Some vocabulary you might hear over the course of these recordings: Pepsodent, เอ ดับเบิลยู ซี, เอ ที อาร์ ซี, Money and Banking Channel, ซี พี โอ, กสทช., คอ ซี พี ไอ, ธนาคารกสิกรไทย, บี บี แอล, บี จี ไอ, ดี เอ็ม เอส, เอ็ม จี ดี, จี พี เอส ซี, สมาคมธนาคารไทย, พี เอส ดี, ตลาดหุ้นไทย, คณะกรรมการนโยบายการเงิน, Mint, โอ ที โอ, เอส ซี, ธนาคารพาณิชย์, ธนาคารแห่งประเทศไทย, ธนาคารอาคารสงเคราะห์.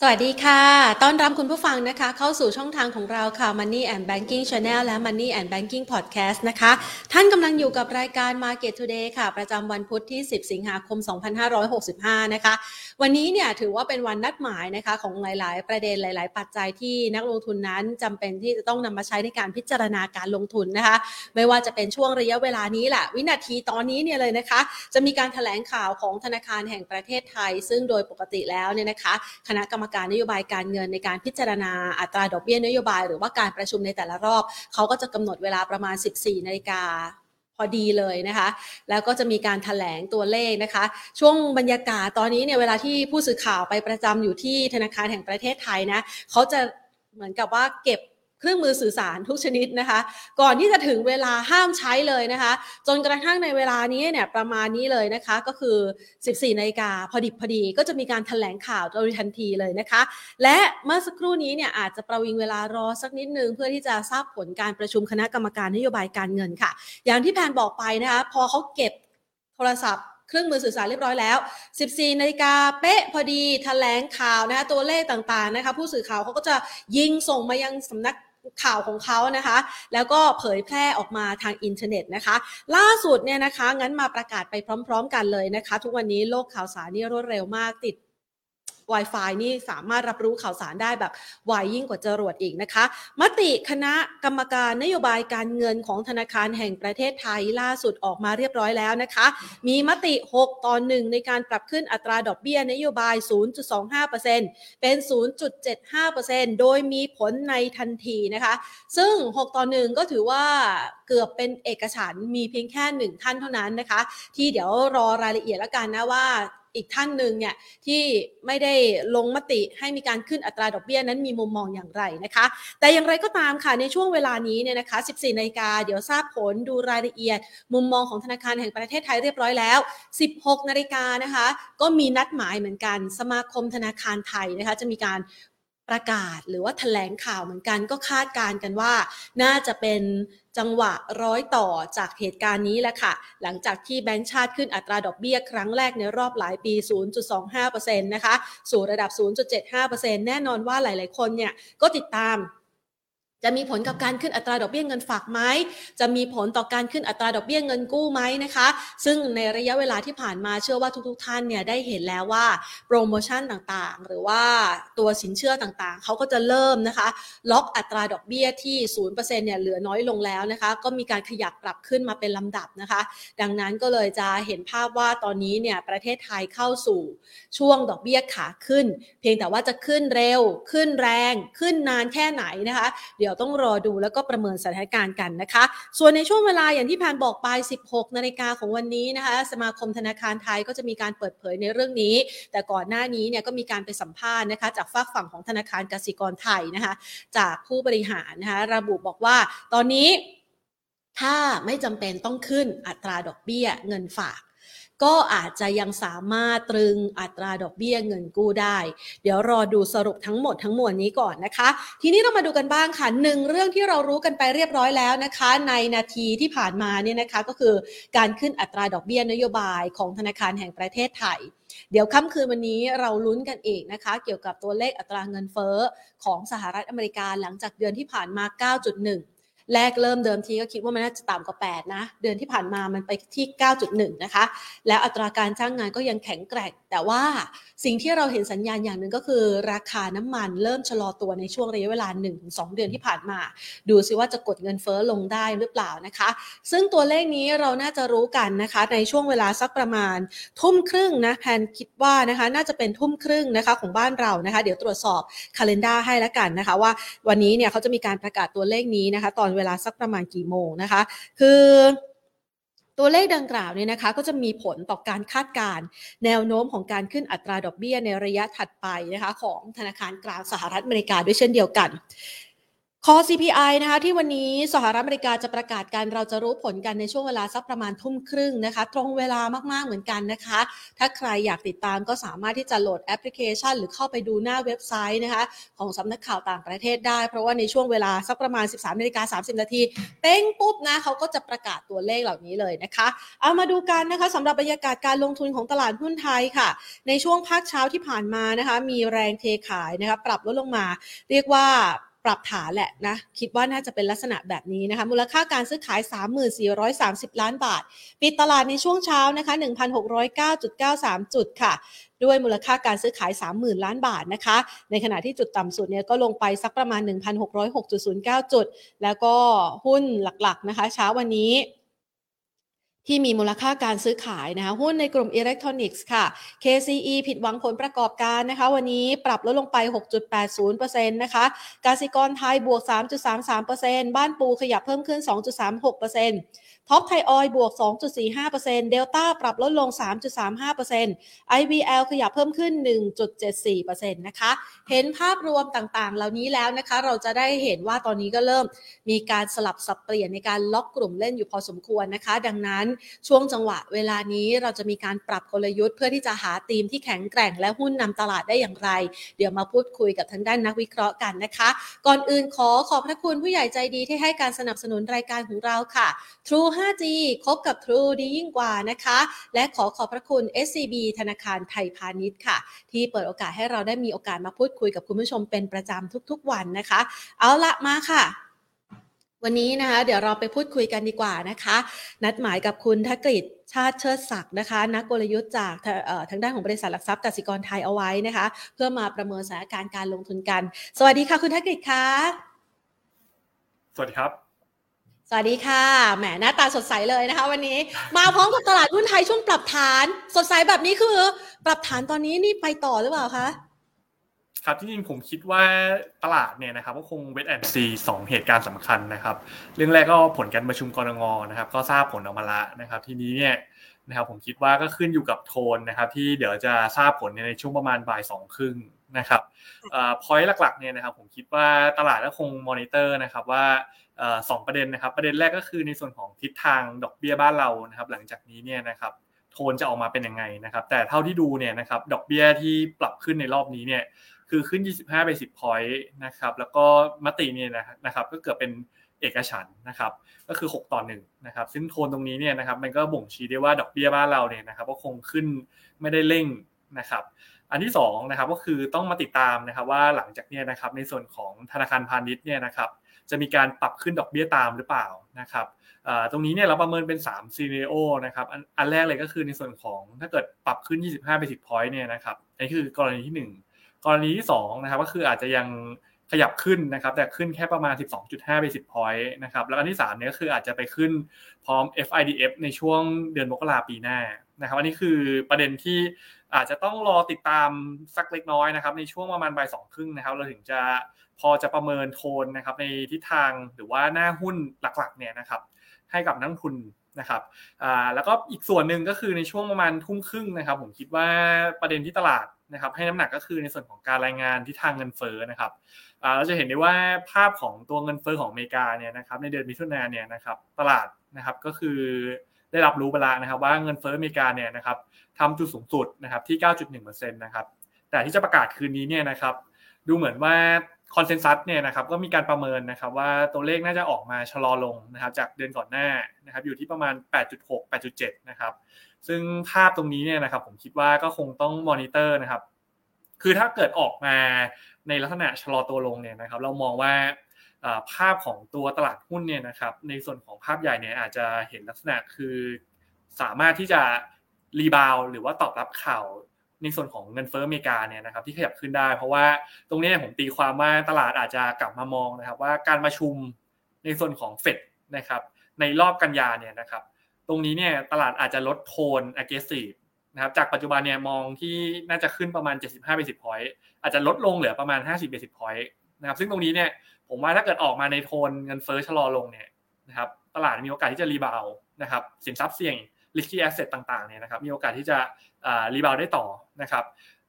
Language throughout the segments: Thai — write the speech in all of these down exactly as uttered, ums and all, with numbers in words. สวัสดีค่ะต้อนรับคุณผู้ฟังนะคะเข้าสู่ช่องทางของเราค่ะ Money and Banking Channel และ Money and Banking Podcast นะคะท่านกำลังอยู่กับรายการ Market Today ค่ะประจำวันพุธที่สิบสิงหาคมสองพันห้าร้อยหกสิบห้านะคะวันนี้เนี่ยถือว่าเป็นวันนัดหมายนะคะของหลายๆประเด็นหลายๆปัจจัยที่นักลงทุนนั้นจำเป็นที่จะต้องนำมาใช้ในการพิจารณาการลงทุนนะคะไม่ว่าจะเป็นช่วงระยะเวลานี้แหละวินาทีตอนนี้เนี่ยเลยนะคะจะมีการแถลงข่าวของธนาคารแห่งประเทศไทยซึ่งโดยปกติแล้วเนี่ยนะคะคณะกรรมการนโยบายการเงินในการพิจารณาอัตราดอกเบี้ยนโยบายหรือว่าการประชุมในแต่ละรอบเขาก็จะกำหนดเวลาประมาณ สิบสี่นาฬิกาพอดีเลยนะคะแล้วก็จะมีการแถลงตัวเลขนะคะช่วงบรรยากาศตอนนี้เนี่ยเวลาที่ผู้สื่อข่าวไปประจำอยู่ที่ธนาคารแห่งประเทศไทยนะเขาจะเหมือนกับว่าเก็บเครื่องมือสื่อสารทุกชนิดนะคะก่อนที่จะถึงเวลาห้ามใช้เลยนะคะจนกระทั่งในเวลานี้เนี่ยประมาณนี้เลยนะคะก็คือ สิบสี่นาฬิกา นพอดิบพอดีก็จะมีการแถลงข่าวโดยทันทีเลยนะคะและเมื่อสักครู่นี้เนี่ยอาจจะประวิงเวลารอสักนิดนึงเพื่อที่จะทราบผลการประชุมคณะกรรมการนโยบายการเงินค่ะอย่างที่แพนบอกไปนะคะพอเขาเก็บโทรศัพท์เครื่องมือสื่อสารเรียบร้อยแล้ว สิบสี่นาฬิกา นเป๊ะพอดีแถลงข่าวนะคะตัวเลขต่างๆนะคะผู้สื่อข่าวเขาก็จะยิงส่งมายังสำนักข่าวของเขานะคะแล้วก็เผยแพร่ออกมาทางอินเทอร์เน็ตนะคะล่าสุดเนี่ยนะคะงั้นมาประกาศไปพร้อมๆกันเลยนะคะทุกวันนี้โลกข่าวสารนี่รวดเร็วมากติด Wi-Fi นี่สามารถรับรู้ข่าวสารได้แบบไวยิ่งกว่าจรวดอีกนะคะมติคณะกรรมการนโยบายการเงินของธนาคารแห่งประเทศไทยล่าสุดออกมาเรียบร้อยแล้วนะคะมีมติหกต่อหนึ่งในการปรับขึ้นอัตราดอกเบี้ยนโยบาย ศูนย์จุดสองห้าเปอร์เซ็นต์ เป็น ศูนย์จุดเจ็ดห้าเปอร์เซ็นต์ โดยมีผลในทันทีนะคะซึ่งหกต่อหนึ่งก็ถือว่าเกือบเป็นเอกฉันท์มีเพียงแค่หนึ่งท่านเท่านั้นนะคะที่เดี๋ยวรอรายละเอียดแล้วกันนะว่าอีกท่านหนึ่งเนี่ยที่ไม่ได้ลงมติให้มีการขึ้นอัตราดอกเบี้ยนั้นมีมุมมองอย่างไรนะคะแต่อย่างไรก็ตามค่ะในช่วงเวลานี้เนี่ยนะคะ สิบสี่นาฬิกา นเดี๋ยวทราบผลดูรายละเอียดมุมมองของธนาคารแห่งประเทศไทยเรียบร้อยแล้ว สิบหกนาฬิกา นนะคะก็มีนัดหมายเหมือนกันสมาคมธนาคารไทยนะคะจะมีการประกาศหรือว่าแถลงข่าวเหมือนกันก็คาดการณ์กันว่าน่าจะเป็นจังหวะร้อยต่อจากเหตุการณ์นี้แหละค่ะหลังจากที่แบงก์ชาติขึ้นอัตราดอกเบี้ยครั้งแรกในรอบหลายปี ศูนย์จุดสองห้าเปอร์เซ็นต์ นะคะสู่ระดับ ศูนย์จุดเจ็ดห้าเปอร์เซ็นต์ แน่นอนว่าหลายๆคนเนี่ยก็ติดตามจะมีผลกับการขึ้นอัตราดอกเบี้ยเงินฝากไหมจะมีผลต่อการขึ้นอัตราดอกเบี้ยเงินกู้ไหมนะคะซึ่งในระยะเวลาที่ผ่านมาเชื่อว่าทุกๆท่านเนี่ยได้เห็นแล้วว่าโปรโมชั่นต่างๆหรือว่าตัวสินเชื่อต่างๆเขาก็จะเริ่มนะคะล็อกอัตราดอกเบี้ยที่ ศูนย์เปอร์เซ็นต์ เนี่ยเหลือน้อยลงแล้วนะคะก็มีการขยับปรับขึ้นมาเป็นลำดับนะคะดังนั้นก็เลยจะเห็นภาพว่าตอนนี้เนี่ยประเทศไทยเข้าสู่ช่วงดอกเบี้ยขาขึ้นเพียงแต่ว่าจะขึ้นเร็วขึ้นแรงขึ้นนานแค่ไหนนะคะเดี๋ยวต้องรอดูแล้วก็ประเมินสถานการณ์กันนะคะส่วนในช่วงเวลาอย่างที่แพนบอกไป สิบหกนาฬิกา นของวันนี้นะคะสมาคมธนาคารไทยก็จะมีการเปิดเผยในเรื่องนี้แต่ก่อนหน้านี้เนี่ยก็มีการไปสัมภาษณ์นะคะจากฝากฝั่งของธนาคารกสิกรไทยนะคะจากผู้บริหารนะคะระบุบอกว่าตอนนี้ถ้าไม่จำเป็นต้องขึ้นอัตราดอกเบี้ยเงินฝากก็อาจจะยังสามารถตรึงอัตราดอกเบี้ยเงินกู้ได้เดี๋ยวรอดูสรุปทั้งหมดทั้งมวลนี้ก่อนนะคะทีนี้เรามาดูกันบ้างค่ะหนึ่งเรื่องที่เรารู้กันไปเรียบร้อยแล้วนะคะในนาทีที่ผ่านมาเนี่ยนะคะก็คือการขึ้นอัตราดอกเบี้ยนโยบายของธนาคารแห่งประเทศไทยเดี๋ยวค่ำคืนวันนี้เราลุ้นกันอีกนะคะเกี่ยวกับตัวเลขอัตราเงินเฟ้อของสหรัฐอเมริกาหลังจากเดือนที่ผ่านมา เก้าจุดหนึ่งแรกเริ่มเดิมทีก็คิดว่ามันน่าจะต่ำกว่าแปดนะเดือนที่ผ่านมามันไปที่ เก้าจุดหนึ่ง นะคะแล้วอัตราการจ้างงานก็ยังแข็งแกร่งแต่ว่าสิ่งที่เราเห็นสัญญาณอย่างหนึ่งก็คือราคาน้ำมันเริ่มชะลอตัวในช่วงระยะเวลา หนึ่งถึงสอง เดือนที่ผ่านมาดูซิว่าจะกดเงินเฟ้อลงได้หรือเปล่านะคะซึ่งตัวเลขนี้เราน่าจะรู้กันนะคะในช่วงเวลาสักประมาณทุ่มครึ่งนะแพนคิดว่านะคะน่าจะเป็นทุ่มครึ่งนะคะของบ้านเรานะคะเดี๋ยวตรวจสอบ calendar ให้ละกันนะคะว่าวันนี้เนี่ยเขาจะมีการประกาศตัวเลขนี้นะคะตอนเวลาสักประมาณกี่โมงนะคะคือตัวเลขดังกล่าวเนี่ยนะคะก็จะมีผลต่อการคาดการณ์แนวโน้มของการขึ้นอัตราดอกเบี้ยในระยะถัดไปนะคะของธนาคารกลางสหรัฐอเมริกาด้วยเช่นเดียวกัน คอ ซี พี ไอ นะคะที่วันนี้สหรัฐอเมริกาจะประกาศกันเราจะรู้ผลกันในช่วงเวลาสักประมาณทุ่มครึ่งนะคะตรงเวลามากๆเหมือนกันนะคะถ้าใครอยากติดตามก็สามารถที่จะโหลดแอปพลิเคชันหรือเข้าไปดูหน้าเว็บไซต์นะคะของสำนักข่าวต่างประเทศได้เพราะว่าในช่วงเวลาสักประมาณ สิบสามนาฬิกาสามสิบนาที นเป้งปุ๊บนะเขาก็จะประกาศตัวเลขเหล่านี้เลยนะคะเอามาดูกันนะคะสำหรับบรรยากาศการลงทุนของตลาดหุ้นไทยค่ะในช่วงภาคเช้าที่ผ่านมานะคะมีแรงเทขายนะคะปรับลดลงมาเรียกว่าปรับฐานแหละนะคิดว่าน่าจะเป็นลักษณะแบบนี้นะคะมูลค่าการซื้อขาย สามหมื่นสี่ร้อยสามสิบล้านบาทปิดตลาดในช่วงเช้านะคะ หนึ่งพันหกร้อยเก้าจุดเก้าสามจุดค่ะด้วยมูลค่าการซื้อขาย สามหมื่นล้านบาทนะคะในขณะที่จุดต่ำสุดเนี่ยก็ลงไปสักประมาณ หนึ่งพันหกร้อยหกจุดศูนย์เก้าจุดแล้วก็หุ้นหลักๆนะคะเช้าวันนี้ที่มีมูลค่าการซื้อขายนะคะหุ้นในกลุ่มอิเล็กทรอนิกส์ค่ะ เค ซี อี ผิดหวังผลประกอบการนะคะวันนี้ปรับลดลงไป หกจุดแปดศูนย์เปอร์เซ็นต์ นะคะกสิกรไทยบวก สามจุดสามสามเปอร์เซ็นต์ บ้านปูขยับเพิ่มขึ้น สองจุดสามหกเปอร์เซ็นต์ท็อปไทยออยล์บวก สองจุดสี่ห้าเปอร์เซ็นต์ เดลต้าปรับลดลง สามจุดสามห้าเปอร์เซ็นต์ ไอ วี แอล ขยับเพิ่มขึ้น หนึ่งจุดเจ็ดสี่เปอร์เซ็นต์ นะคะเห็นภาพรวมต่างๆเหล่านี้แล้วนะคะเราจะได้เห็นว่าตอนนี้ก็เริ่มมีการสลับสับเปลี่ยนในการล็อกกลุ่มเล่นอยู่พอสมควรนะคะดังนั้นช่วงจังหวะเวลานี้เราจะมีการปรับกลยุทธ์เพื่อที่จะหาธีมที่แข็งแกร่งและหุ้นนำตลาดได้อย่างไรเดี๋ยวมาพูดคุยกับทางด้านนักวิเคราะห์กันนะคะก่อนอื่นขอขอบพระคุณผู้ใหญ่ใจดีที่ให้การสนับสนุนรายการของเราค่ะTrue ห้าจี คบกับ True ดียิ่งกว่านะคะและขอขอบพระคุณ เอส ซี บี ธนาคารไทยพาณิชย์ค่ะที่เปิดโอกาสให้เราได้มีโอกาสมาพูดคุยกับคุณผู้ชมเป็นประจำทุกๆวันนะคะเอาละมาค่ะวันนี้นะคะเดี๋ยวเราไปพูดคุยกันดีกว่านะคะนัดหมายกับคุณธกฤษชาติเชิดศักดิ์นะคะนักกลยุทธ์จากทางด้านของบริษัทหลักทรัพย์กสิกรไทยเอาไว้นะคะเพื่อมาประเมินสถานการณ์การลงทุนกันสวัสดีค่ะคุณธกฤษค่ะสวัสดีครับสวัสดีค่ะแหมหน้าตาสดใสเลยนะคะวันนี้มาพร้อมกับตลาดหุ้นไทยช่วงปรับฐานสดใสแบบนี้คือปรับฐานตอนนี้นี่ไปต่อหรือเปล่าคะครับจริงๆผมคิดว่าตลาดเนี่ยนะครับก็คง wait and see สองเหตุการณ์สำคัญนะครับเรื่องแรกก็ผลการประชุมกรงงนะครับก็ทราบผลออกมาละนะครับทีนี้เนี่ยนะครับผมคิดว่าก็ขึ้นอยู่กับโทนนะครับที่เดี๋ยวจะทราบผลในช่วงประมาณบ่ายสองครึ่งนะครับเอ่อ point หลักๆเนี่ยนะครับผมคิดว่าตลาดก็คงมอนิเตอร์นะครับว่าเอ่อสองประเด็นนะครับประเด็นแรกก็คือในส่วนของทิศทางดอกเบี้ยบ้านเรานะครับหลังจากนี้เนี่ยนะครับโทนจะออกมาเป็นยังไงนะครับแต่เท่าที่ดูเนี่ยนะครับดอกเบี้ยที่ปรับขึ้นในรอบนี้เนี่ยคือขึ้นยี่สิบห้าเบสิสพอยต์นะครับแล้วก็มติเนี่ยนะครับก็เกือบเป็นเอกฉันท์นะครับก็คือหกต่อหนึ่งนะครับซึ่งโทนตรงนี้เนี่ยนะครับมันก็บ่งชี้ได้ว่าดอกเบี้ยบ้านเราเนี่ยนะครับก็คงขึ้นไม่ได้เร่งนะครับอันที่สองนะครับก็คือต้องมาติดตามนะครับว่าหลังจากนี้นะครับในส่วนของธนาคารพาณิชย์เนี่ยนะครับจะมีการปรับขึ้นดอกเบี้ยตามหรือเปล่านะครับตรงนี้เนี่ยเราประเมินเป็นสามซีเนโอนะครับอันแรกเลยก็คือในส่วนของถ้าเกิดปรับขึ้นยี่สิบห้าเบสิสพอยต์เนี่ยนะครับนี่คือกรณีที่หนึ่งกรณีที่สองนะครับก็คืออาจจะยังขยับขึ้นนะครับแต่ขึ้นแค่ประมาณ สิบสองจุดห้าเบสิสพอยต์นะครับแล้วอันที่สามเนี่ยก็คืออาจจะไปขึ้นพร้อม เอฟ ไอ ดี เอฟ ในช่วงเดือนมกราคมปีหน้านะครับอันนี้คือประเด็นที่อาจจะต้องรอติดตามสักเล็กน้อยนะครับในช่วงประมาณบ่ายสองครึ่งนะครับเราถึงจะพอจะประเมินโทนนะครับในทิศทางหรือว่าหน้าหุ้นหลักๆเนี่ยนะครับให้กับนักลงทุนนะครับอ่าแล้วก็อีกส่วนหนึ่งก็คือในช่วงประมาณทุ่มครึ่งนะครับผมคิดว่าประเด็นที่ตลาดนะครับให้น้ำหนักก็คือในส่วนของการรายงานทิศทางเงินเฟ้อนะครับอ่าเราจะเห็นได้ว่าภาพของตัวเงินเฟ้อของอเมริกาเนี่ยนะครับในเดือนมิถุนายนเนี่ยนะครับตลาดนะครับก็คือได้รับรู้ไปแล้วนะครับว่าเงินเฟ้ออเมริกาเนี่ยนะครับทำจุดสูงสุดนะครับที่ เก้าจุดหนึ่งเปอร์เซ็นต์ นะครับแต่ที่จะประกาศคืนนี้เนี่ยนะครับดูเหมือนว่าคอนเซนซัสเนี่ยนะครับก็มีการประเมินนะครับว่าตัวเลขน่าจะออกมาชะลอลงนะครับจากเดือนก่อนหน้านะครับอยู่ที่ประมาณ แปดจุดหก แปดจุดเจ็ด นะครับซึ่งภาพตรงนี้เนี่ยนะครับผมคิดว่าก็คงต้องมอนิเตอร์นะครับคือถ้าเกิดออกมาในลักษณะชะลอตัวลงเนี่ยนะครับเรามองว่าภาพของตัวตลาดหุ้นเนี่ยนะครับในส่วนของภาพใหญ่เนี่ยอาจจะเห็นลักษณะคือสามารถที่จะรีบาวหรือว่าตอบรับข่าวในส่วนของเงินเฟ้ออเมริกาเนี่ยนะครับที่ขยับขึ้นได้เพราะว่าตรงนี้ผมตีความว่าตลาดอาจจะกลับมามองนะครับว่าการประชุมในส่วนของเฟดนะครับในรอบกันยาเนี่ยนะครับตรงนี้เนี่ยตลาดอาจจะลดโทน aggressive นะครับจากปัจจุบันเนี่ยมองที่น่าจะขึ้นประมาณเจ็ดสิบห้าเบสิสพอยต์อาจจะลดลงเหลือประมาณห้าสิบเบสิสพอยต์นะครับซึ่งตรงนี้เนี่ยผมว่าถ้าเกิดออกมาในโทนเงินเฟ้อชะลอลงเนี่ยนะครับตลาดมีโอกาสที่จะรีบาวนะครับสินทรัพย์เสี่ยง risky asset ต่างๆเนี่ยนะครับมีโอกาสที่จะรีบาวได้ต่อนะครับ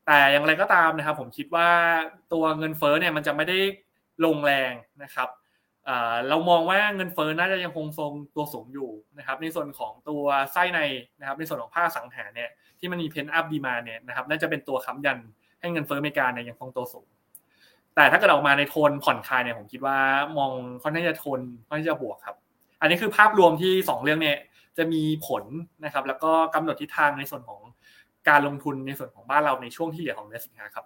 แต่อย่างไรก็ตามนะครับผมคิดว่าตัวเงินเฟ้อเนี่ยมันจะไม่ได้ลงแรงนะครับ เรามองว่าเงินเฟ้อน่าจะยังคงทรงตัวสูงอยู่นะครับในส่วนของตัวไส้ในนะครับในส่วนของภาคสังหาเนี่ยที่มันมี pent up demand เนี่ยนะครับน่าจะเป็นตัวค้ำยันให้เงินเฟ้ออเมริกาเนี่ยยังคงตัวสูงแต่ถ้าเกิดออกมาในโทนผ่อนคลายเนี่ยผมคิดว่ามองค่อนข้างจะทนค่อนข้างจะบวกครับอันนี้คือภาพรวมที่สองเรื่องเนี่ยจะมีผลนะครับแล้วก็กำหนดทิศทางในส่วนของการลงทุนในส่วนของบ้านเราในช่วงที่เหลือของเดือนสิงหาคมครับ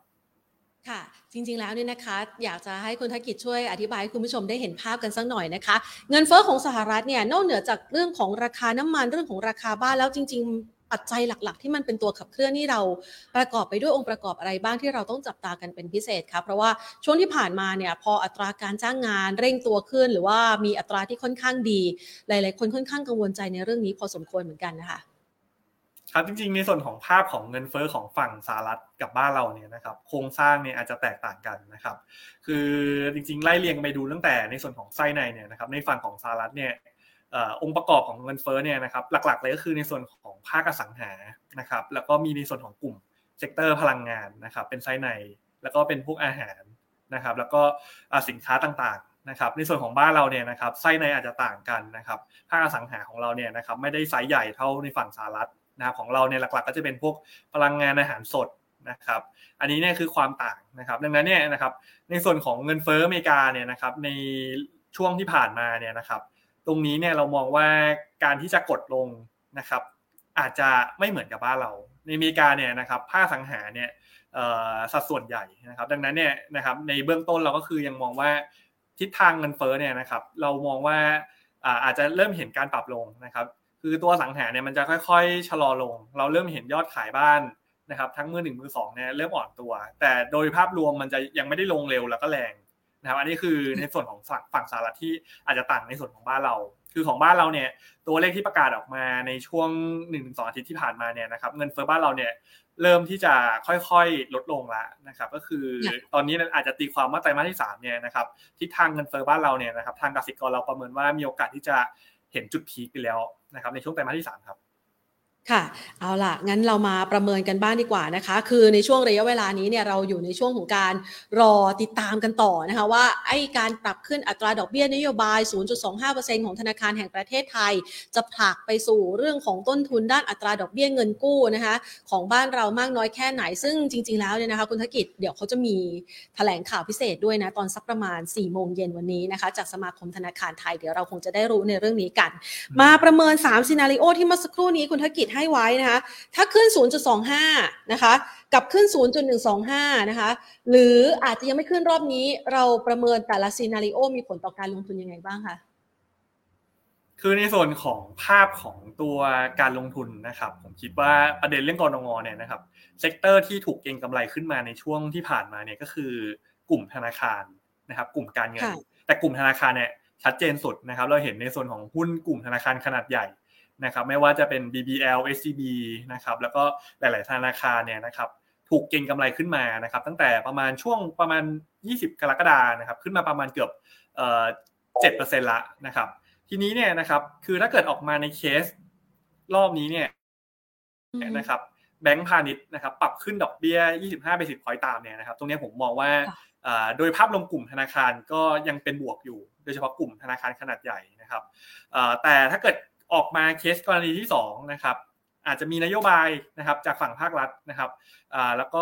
ค่ะจริงๆแล้วเนี่ยนะคะอยากจะให้คุณธกิจช่วยอธิบายให้คุณผู้ชมได้เห็นภาพกันสักหน่อยนะคะเงินเฟ้อของสหรัฐเนี่ยนอกเหนือจากเรื่องของราคาน้ำมันเรื่องของราคาบ้านแล้วจริงๆปัจจัยหลักๆที่มันเป็นตัวขับเคลื่อนนี่เราประกอบไปด้วยองค์ประกอบอะไรบ้างที่เราต้องจับตากันเป็นพิเศษคะเพราะว่าช่วงที่ผ่านมาเนี่ยพออัตราการจ้างงานเร่งตัวขึ้นหรือว่ามีอัตราที่ค่อนข้างดีหลายๆคนค่อนข้างกังวลใจในเรื่องนี้พอสมควรเหมือนกันนะคะครับจริงๆในส่วนของภาพของเงินเฟ้อของฝั่งสหรัฐกับบ้านเราเนี่ยนะครับโครงสร้างเนี่ยอาจจะแตกต่างกันนะครับคือจริงๆไล่เรียงไปดูตั้งแต่ในส่วนของไส้ในเนี่ยนะครับในฝั่งของสหรัฐเนี่ยเอ่อองค์ประกอบของเงินเฟ้อเนี่ยนะครับหลักๆเลยก็คือในส่วนของภาคอสังหานะครับแล้วก็มีในส่วนของกลุ่มเซกเตอร์พลังงานนะครับเป็นไส้ในแล้วก็เป็นพวกอาหารนะครับแล้วก็สินค้าต่างๆนะครับในส่วนของบ้านเราเนี่ยนะครับไส้ในอาจจะต่างกันนะครับภาคอสังหาของเราเนี่ยนะครับไม่ได้ไซส์ใหญ่เท่าในฝั่งสหรัฐนะครับของเราเนี่ยหลักๆก็จะเป็นพวกพลังงานอาหารสดนะครับอันนี้เนี่ยคือความต่างนะครับดังนั้นเนี่ยนะครับในส่วนของเงินเฟ้ออเมริกาเนี่ยนะครับในช่วงที่ผ่านมาเนี่ยนะครับตรงนี้เนี่ยเรามองว่าการที่จะกดลงนะครับอาจจะไม่เหมือนกับบ้านเราในอเมริกาเนี่ยนะครับภาคสังหาเนี่ยเอ่อสัดส่วนใหญ่นะครับดังนั้นเนี่ยนะครับในเบื้องต้นเราก็คือยังมองว่าทิศทางเงินเฟ้อเนี่ยนะครับเรามองว่าอ่าอาจจะเริ่มเห็นการปรับลงนะครับคือตัวสังหาเนี่ยมันจะค่อยๆชะลอลงเราเริ่มเห็นยอดขายบ้านนะครับทั้งมือหนึ่งมือสองเนี่ยเริ่มอ่อนตัวแต่โดยภาพรวมมันจะยังไม่ได้ลงเร็วแล้วก็แรงนะครับอันนี้คือในส่วนของฝั่งสหรัฐที่อาจจะต่างในส่วนของบ้านเราคือของบ้านเราเนี่ยตัวเลขที่ประกาศออกมาในช่วง หนึ่งถึงสอง อาทิตย์ที่ผ่านมาเนี่ยนะครับเงินเฟ้อบ้านเราเนี่ยเริ่มที่จะค่อยๆลดลงละนะครับก็คือตอนนี้อาจจะตีความว่าไตรมาสที่สามเนี่ยนะครับทิศทางเงินเฟ้อบ้านเราเนี่ยนะครับทางกสิกรเราประเมินว่ามีโอกาสที่จะเห็นจุดพีคไปแล้วนะครับในช่วงไตรมาสที่สามครับค่ะเอาล่ะงั้นเรามาประเมินกันบ้างดีกว่านะคะคือในช่วงระยะเวลานี้เนี่ยเราอยู่ในช่วงของการรอติดตามกันต่อนะคะว่าไอ้การปรับขึ้นอัตราดอกเบี้ยนโยบาย ศูนย์จุดสองห้าเปอร์เซ็นต์ ของธนาคารแห่งประเทศไทยจะผลักไปสู่เรื่องของต้นทุนด้านอัตราดอกเบี้ยเงินกู้นะคะของบ้านเรามากน้อยแค่ไหนซึ่งจริงๆแล้วเนี่ยนะคะคุณธกิจเดี๋ยวเขาจะมีแถลงข่าวพิเศษด้วยนะตอนสักประมาณ สี่โมงเย็นวันนี้นะคะจากสมาคมธนาคารไทยเดี๋ยวเราคงจะได้รู้ในเรื่องนี้กันมาประเมินสามซีนาริโอที่เมื่อสักครู่นี้คุณธกิจให้ไว้นะคะถ้าขึ้น ศูนย์จุดสองห้า นะคะกับขึ้น ศูนย์จุดหนึ่งสองห้า นะคะหรืออาจจะยังไม่ขึ้นรอบนี้เราประเมินแต่ละซีนาริโอมีผลต่อการลงทุนยังไงบ้างคะคือในส่วนของภาพของตัวการลงทุนนะครับผมคิดว่าประเด็นเรื่องกนง.เนี่ยนะครับเซกเตอร์ที่ถูกเก็งกำไรขึ้นมาในช่วงที่ผ่านมาเนี่ยก็คือกลุ่มธนาคารนะครับกลุ่มการเงินแต่กลุ่มธนาคารเนี่ยชัดเจนสุดนะครับเราเห็นในส่วนของหุ้นกลุ่มธนาคารขนาดใหญ่นะครับไม่ว่าจะเป็น บี บี แอล เอส ซี บี นะครับแล้วก็หลายๆธนาคารเนี่ยนะครับถูกเก็งกำไรขึ้นมานะครับตั้งแต่ประมาณช่วงประมาณยี่สิบกรกฎาคมนะครับขึ้นมาประมาณเกือบเอ่อ เจ็ดเปอร์เซ็นต์ ละนะครับทีนี้เนี่ยนะครับคือถ้าเกิดออกมาในเคสรอบนี้เนี่ยนะครับแบงก์พาณิชย์นะครับปรับขึ้นดอกเบี้ยยี่สิบห้าเบสิสพอยต์ตามเนี่ยนะครับตรงนี้ผมมองว่าอ่าโดยภาพรวมกลุ่มธนาคารก็ยังเป็นบวกอยู่โดยเฉพาะกลุ่มธนาคารขนาดใหญ่นะครับอ่าแต่ถ้าเกิดออกมาเคสกรณีที่สองนะครับอาจจะมีนโยบายนะครับจากฝั่งภาครัฐนะครับอ่าแล้วก็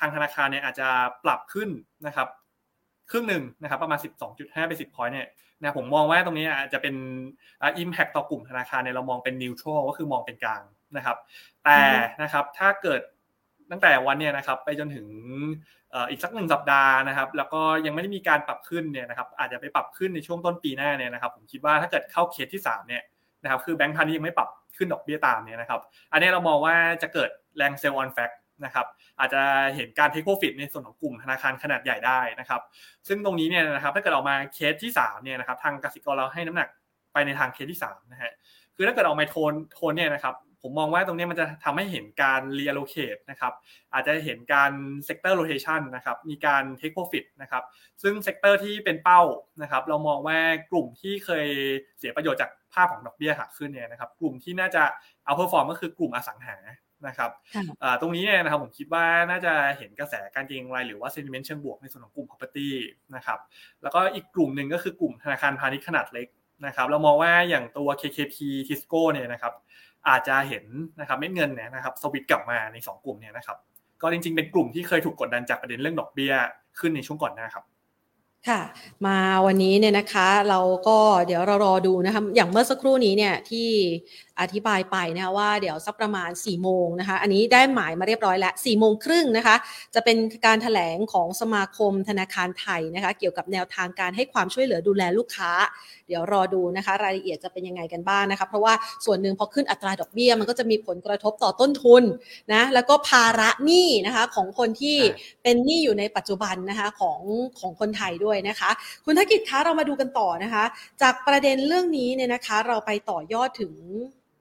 ทางธนาคารเนี่ยอาจจะปรับขึ้นนะครับครึ่งหนึ่งนะครับประมาณ สิบสองจุดห้าเบสิสพอยต์เนี่ยนะผมมองว่าตรงนี้อาจจะเป็นอ่า impact ต่อกลุ่มธนาคารเนี่ยเรามองเป็น neutral ก็คือมองเป็นกลางนะครับแต่นะครับถ้าเกิดตั้งแต่วันเนี่ยนะครับไปจนถึงเอ่ออีกสักหนึ่งสัปดาห์นะครับแล้วก็ยังไม่ได้มีการปรับขึ้นเนี่ยนะครับอาจจะไปปรับขึ้นในช่วงต้นปีหน้าเนี่ยนะครับผมคิดว่าถ้าเกิดเข้าเคสที่สามเนี่ยนะครับคือแบงก์พาณิชย์ยังไม่ปรับขึ้นดอกเบี้ยตามเนี่ยนะครับอันนี้เรามองว่าจะเกิดแรงเซลล์ออนแฟกต์นะครับอาจจะเห็นการเทคโปรฟิตในส่วนของกลุ่มธนาคารขนาดใหญ่ได้นะครับซึ่งตรงนี้เนี่ยนะครับถ้าเกิดออกมาเคสที่สามเนี่ยนะครับทางกสิกรเราให้น้ำหนักไปในทางเคสที่สามนะฮะคือถ้าเกิดออกมาโทนโทนเนี่ยนะครับผมมองว่าตรงนี้มันจะทำให้เห็นการ reallocate นะครับอาจจะเห็นการ sector rotation นะครับมีการ take profit นะครับซึ่ง sector ที่เป็นเป้านะครับเรามองว่ากลุ่มที่เคยเสียประโยชน์จากภาพของดอกเบี้ยขาขึ้นเนี่ยนะครับกลุ่มที่น่าจะ outperform ก็คือกลุ่มอสังหา นะครับตรงนี้เนี่ยนะครับผมคิดว่าน่าจะเห็นกระแสการเก็งกำไรหรือว่า sentiment เชิงบวกในส่วนของกลุ่ม property นะครับแล้วก็อีกกลุ่มนึงก็คือกลุ่มธนาคารพาณิชย์ขนาดเล็กนะครับเรามองว่าอย่างตัว เค เค พี Tisco เนี่ยนะครับอาจจะเห็นนะครับเม็ดเงินเนี่ยนะครับสวิตกลับมาในสองกลุ่มเนี่ยนะครับก็จริงๆเป็นกลุ่มที่เคยถูกกดดันจากประเด็นเรื่องดอกเบี้ยขึ้นในช่วงก่อนหน้าครับค่ะมาวันนี้เนี่ยนะคะเราก็เดี๋ยวเรารอดูนะคะอย่างเมื่อสักครู่นี้เนี่ยที่อธิบายไปนะคะว่าเดี๋ยวสักประมาณ สี่ โมงนะคะอันนี้ได้หมายมาเรียบร้อยแล้ว สี่ โมงครึ่งนะคะจะเป็นการแถลงของสมาคมธนาคารไทยนะคะเกี่ยวกับแนวทางการให้ความช่วยเหลือดูแลลูกค้าเดี๋ยวรอดูนะคะรายละเอียดจะเป็นยังไงกันบ้าง นะคะเพราะว่าส่วนหนึ่งพอขึ้นอัตราดอกเบี้ยมันก็จะมีผลกระทบต่อต้นทุนนะแล้วก็ภาระหนี้นะคะของคนที่เป็นหนี้อยู่ในปัจจุบันนะคะของของคนไทยด้วยนะคะคุณธกิจคะเรามาดูกันต่อนะคะจากประเด็นเรื่องนี้เนี่ยนะคะเราไปต่อยอดถึง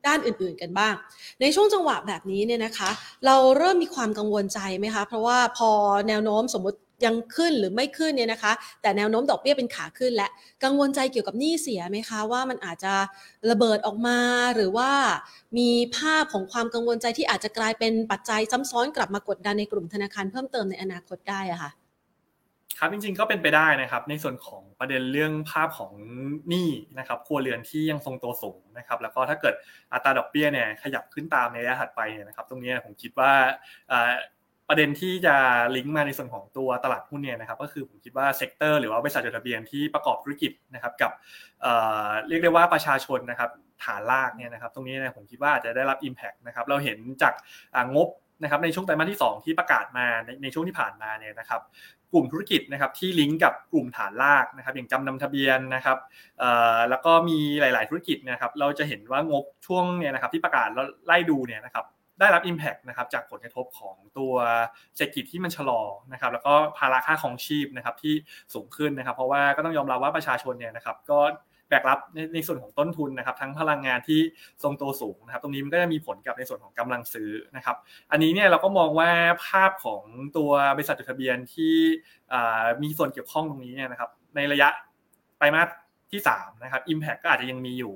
ด้านอื่นๆกันบ้างในช่วงจังหวะแบบนี้เนี่ยนะคะเราเริ่มมีความกังวลใจไหมคะเพราะว่าพอแนวโน้มสมมติยังขึ้นหรือไม่ขึ้นเนี่ยนะคะแต่แนวโน้มดอกเบี้ยเป็นขาขึ้นและกังวลใจเกี่ยวกับหนี้เสียไหมคะว่ามันอาจจะระเบิดออกมาหรือว่ามีภาพของความกังวลใจที่อาจจะกลายเป็นปัจจัยซ้ำซ้อนกลับมากดดันในกลุ่มธนาคารเพิ่มเติมในอนาคตได้อะค่ะครับจริงๆก็เป็นไปได้นะครับในส่วนของประเด็นเรื่องภาพของหนี้นะครับครัวเรือนที่ยังทรงตัวสูงนะครับแล้วก็ถ้าเกิดอัตราดอกเบี้ยเนี่ยขยับขึ้นตามในระยะถัดไปเนี่ยนะครับตรงนี้ผมคิดว่าประเด็นที่จะลิงก์มาในส่วนของตัวตลาดหุ้นเนี่ยนะครับก็คือผมคิดว่าเซกเตอร์หรือว่าบริษัทจดทะเบียนที่ประกอบธุรกิจนะครับกับเรียกได้ว่าประชาชนนะครับฐานรากเนี่ยนะครับตรงนี้ผมคิดว่าอาจจะได้รับ impact นะครับเราเห็นจากงบนะครับในช่วงไตรมาสที่สองที่ประกาศมาในในช่วงที่ผ่านมาเนี่ยนะครับกลุ่มธุรกิจนะครับที่ลิงก์กับกลุ่มฐานรากนะครับอย่างจำนำทะเบียนนะครับแล้วก็มีหลายๆธุรกิจนะครับเราจะเห็นว่างบช่วงเนี่ยนะครับที่ประกาศแล้วไล่ดูเนี่ยนะครับได้รับ impact นะครับจากผลกระทบของตัวเศรษฐกิจที่มันชะลอนะครับแล้วก็ภาระค่าครองชีพนะครับที่สูงขึ้นนะครับเพราะว่าก็ต้องยอมรับว่าประชาชนเนี่ยนะครับก็แบกรับในส่วนของต้นทุนนะครับทั้งพลังงานที่ทรงตัวสูงนะครับตรงนี้มันก็จะมีผลกับในส่วนของกำลังซื้อนะครับอันนี้เนี่ยเราก็มองว่าภาพของตัวบริษัทจดทะเบียนที่มีส่วนเกี่ยวข้องตรงนี้เนี่ยนะครับในระยะไตรมาสที่สามนะครับ impact ก็อาจจะยังมีอยู่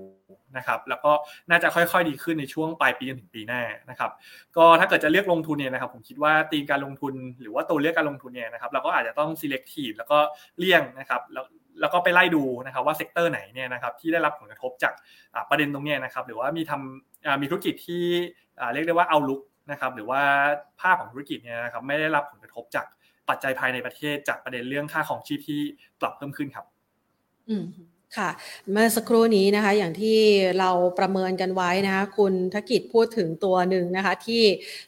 นะครับแล้วก็น่าจะค่อยๆดีขึ้นในช่วงปลายปีจนถึงปีหน้านะครับก็ถ้าเกิดจะเลือกลงทุนเนี่ยนะครับผมคิดว่าธีมการลงทุนหรือว่าตัวเลือกการลงทุนเนี่ยนะครับเราก็อาจจะต้อง selective แล้วก็เลี่ยงนะครับแล้วแล้วก็ไปไล่ดูนะครับว่าเซกเตอร์ไหนเนี่ยนะครับที่ได้รับผลกระทบจากประเด็นตรงนี้นะครับหรือว่ามีทำมีธุรกิจที่เรียกได้ว่าเอาลุกนะครับหรือว่าภาพของธุรกิจเนี่ยนะครับไม่ได้รับผลกระทบจากปัจจัยภายในประเทศจากประเด็นเรื่องค่าของชีพที่ปรับเพิ่มขึ้นครับอืมค่ะเมื่อสักครู่นี้นะคะอย่างที่เราประเมินกันไว้นะคะคุณธกิจพูดถึงตัวหนึ่งนะคะที่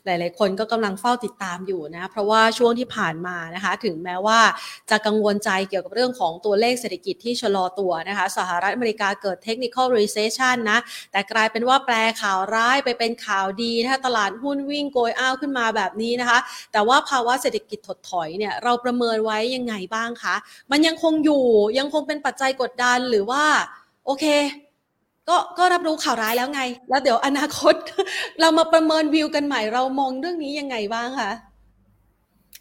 หลายๆคนก็กำลังเฝ้าติดตามอยู่นะเพราะว่าช่วงที่ผ่านมานะคะถึงแม้ว่าจะกังวลใจเกี่ยวกับเรื่องของตัวเลขเศรษฐกิจที่ชะลอตัวนะคะสหรัฐอเมริกาเกิด Technical Recession นะแต่กลายเป็นว่าแปลข่าวร้ายไปเป็นข่าวดีนะคะตลาดหุ้นวิ่งโกยอ้าวขึ้นมาแบบนี้นะคะแต่ว่าภาวะเศรษฐกิจถดถอยเนี่ยเราประเมินไว้ยังไงบ้างคะมันยังคงอยู่ยังคงเป็นปัจจัยกดดันหรือว่าโอเคก็ก็รับรู้ข่าวร้ายแล้วไงแล้วเดี๋ยวอนาคตเรามาประเมินวิวกันใหม่เรามองเรื่องนี้ยังไงบ้างคะ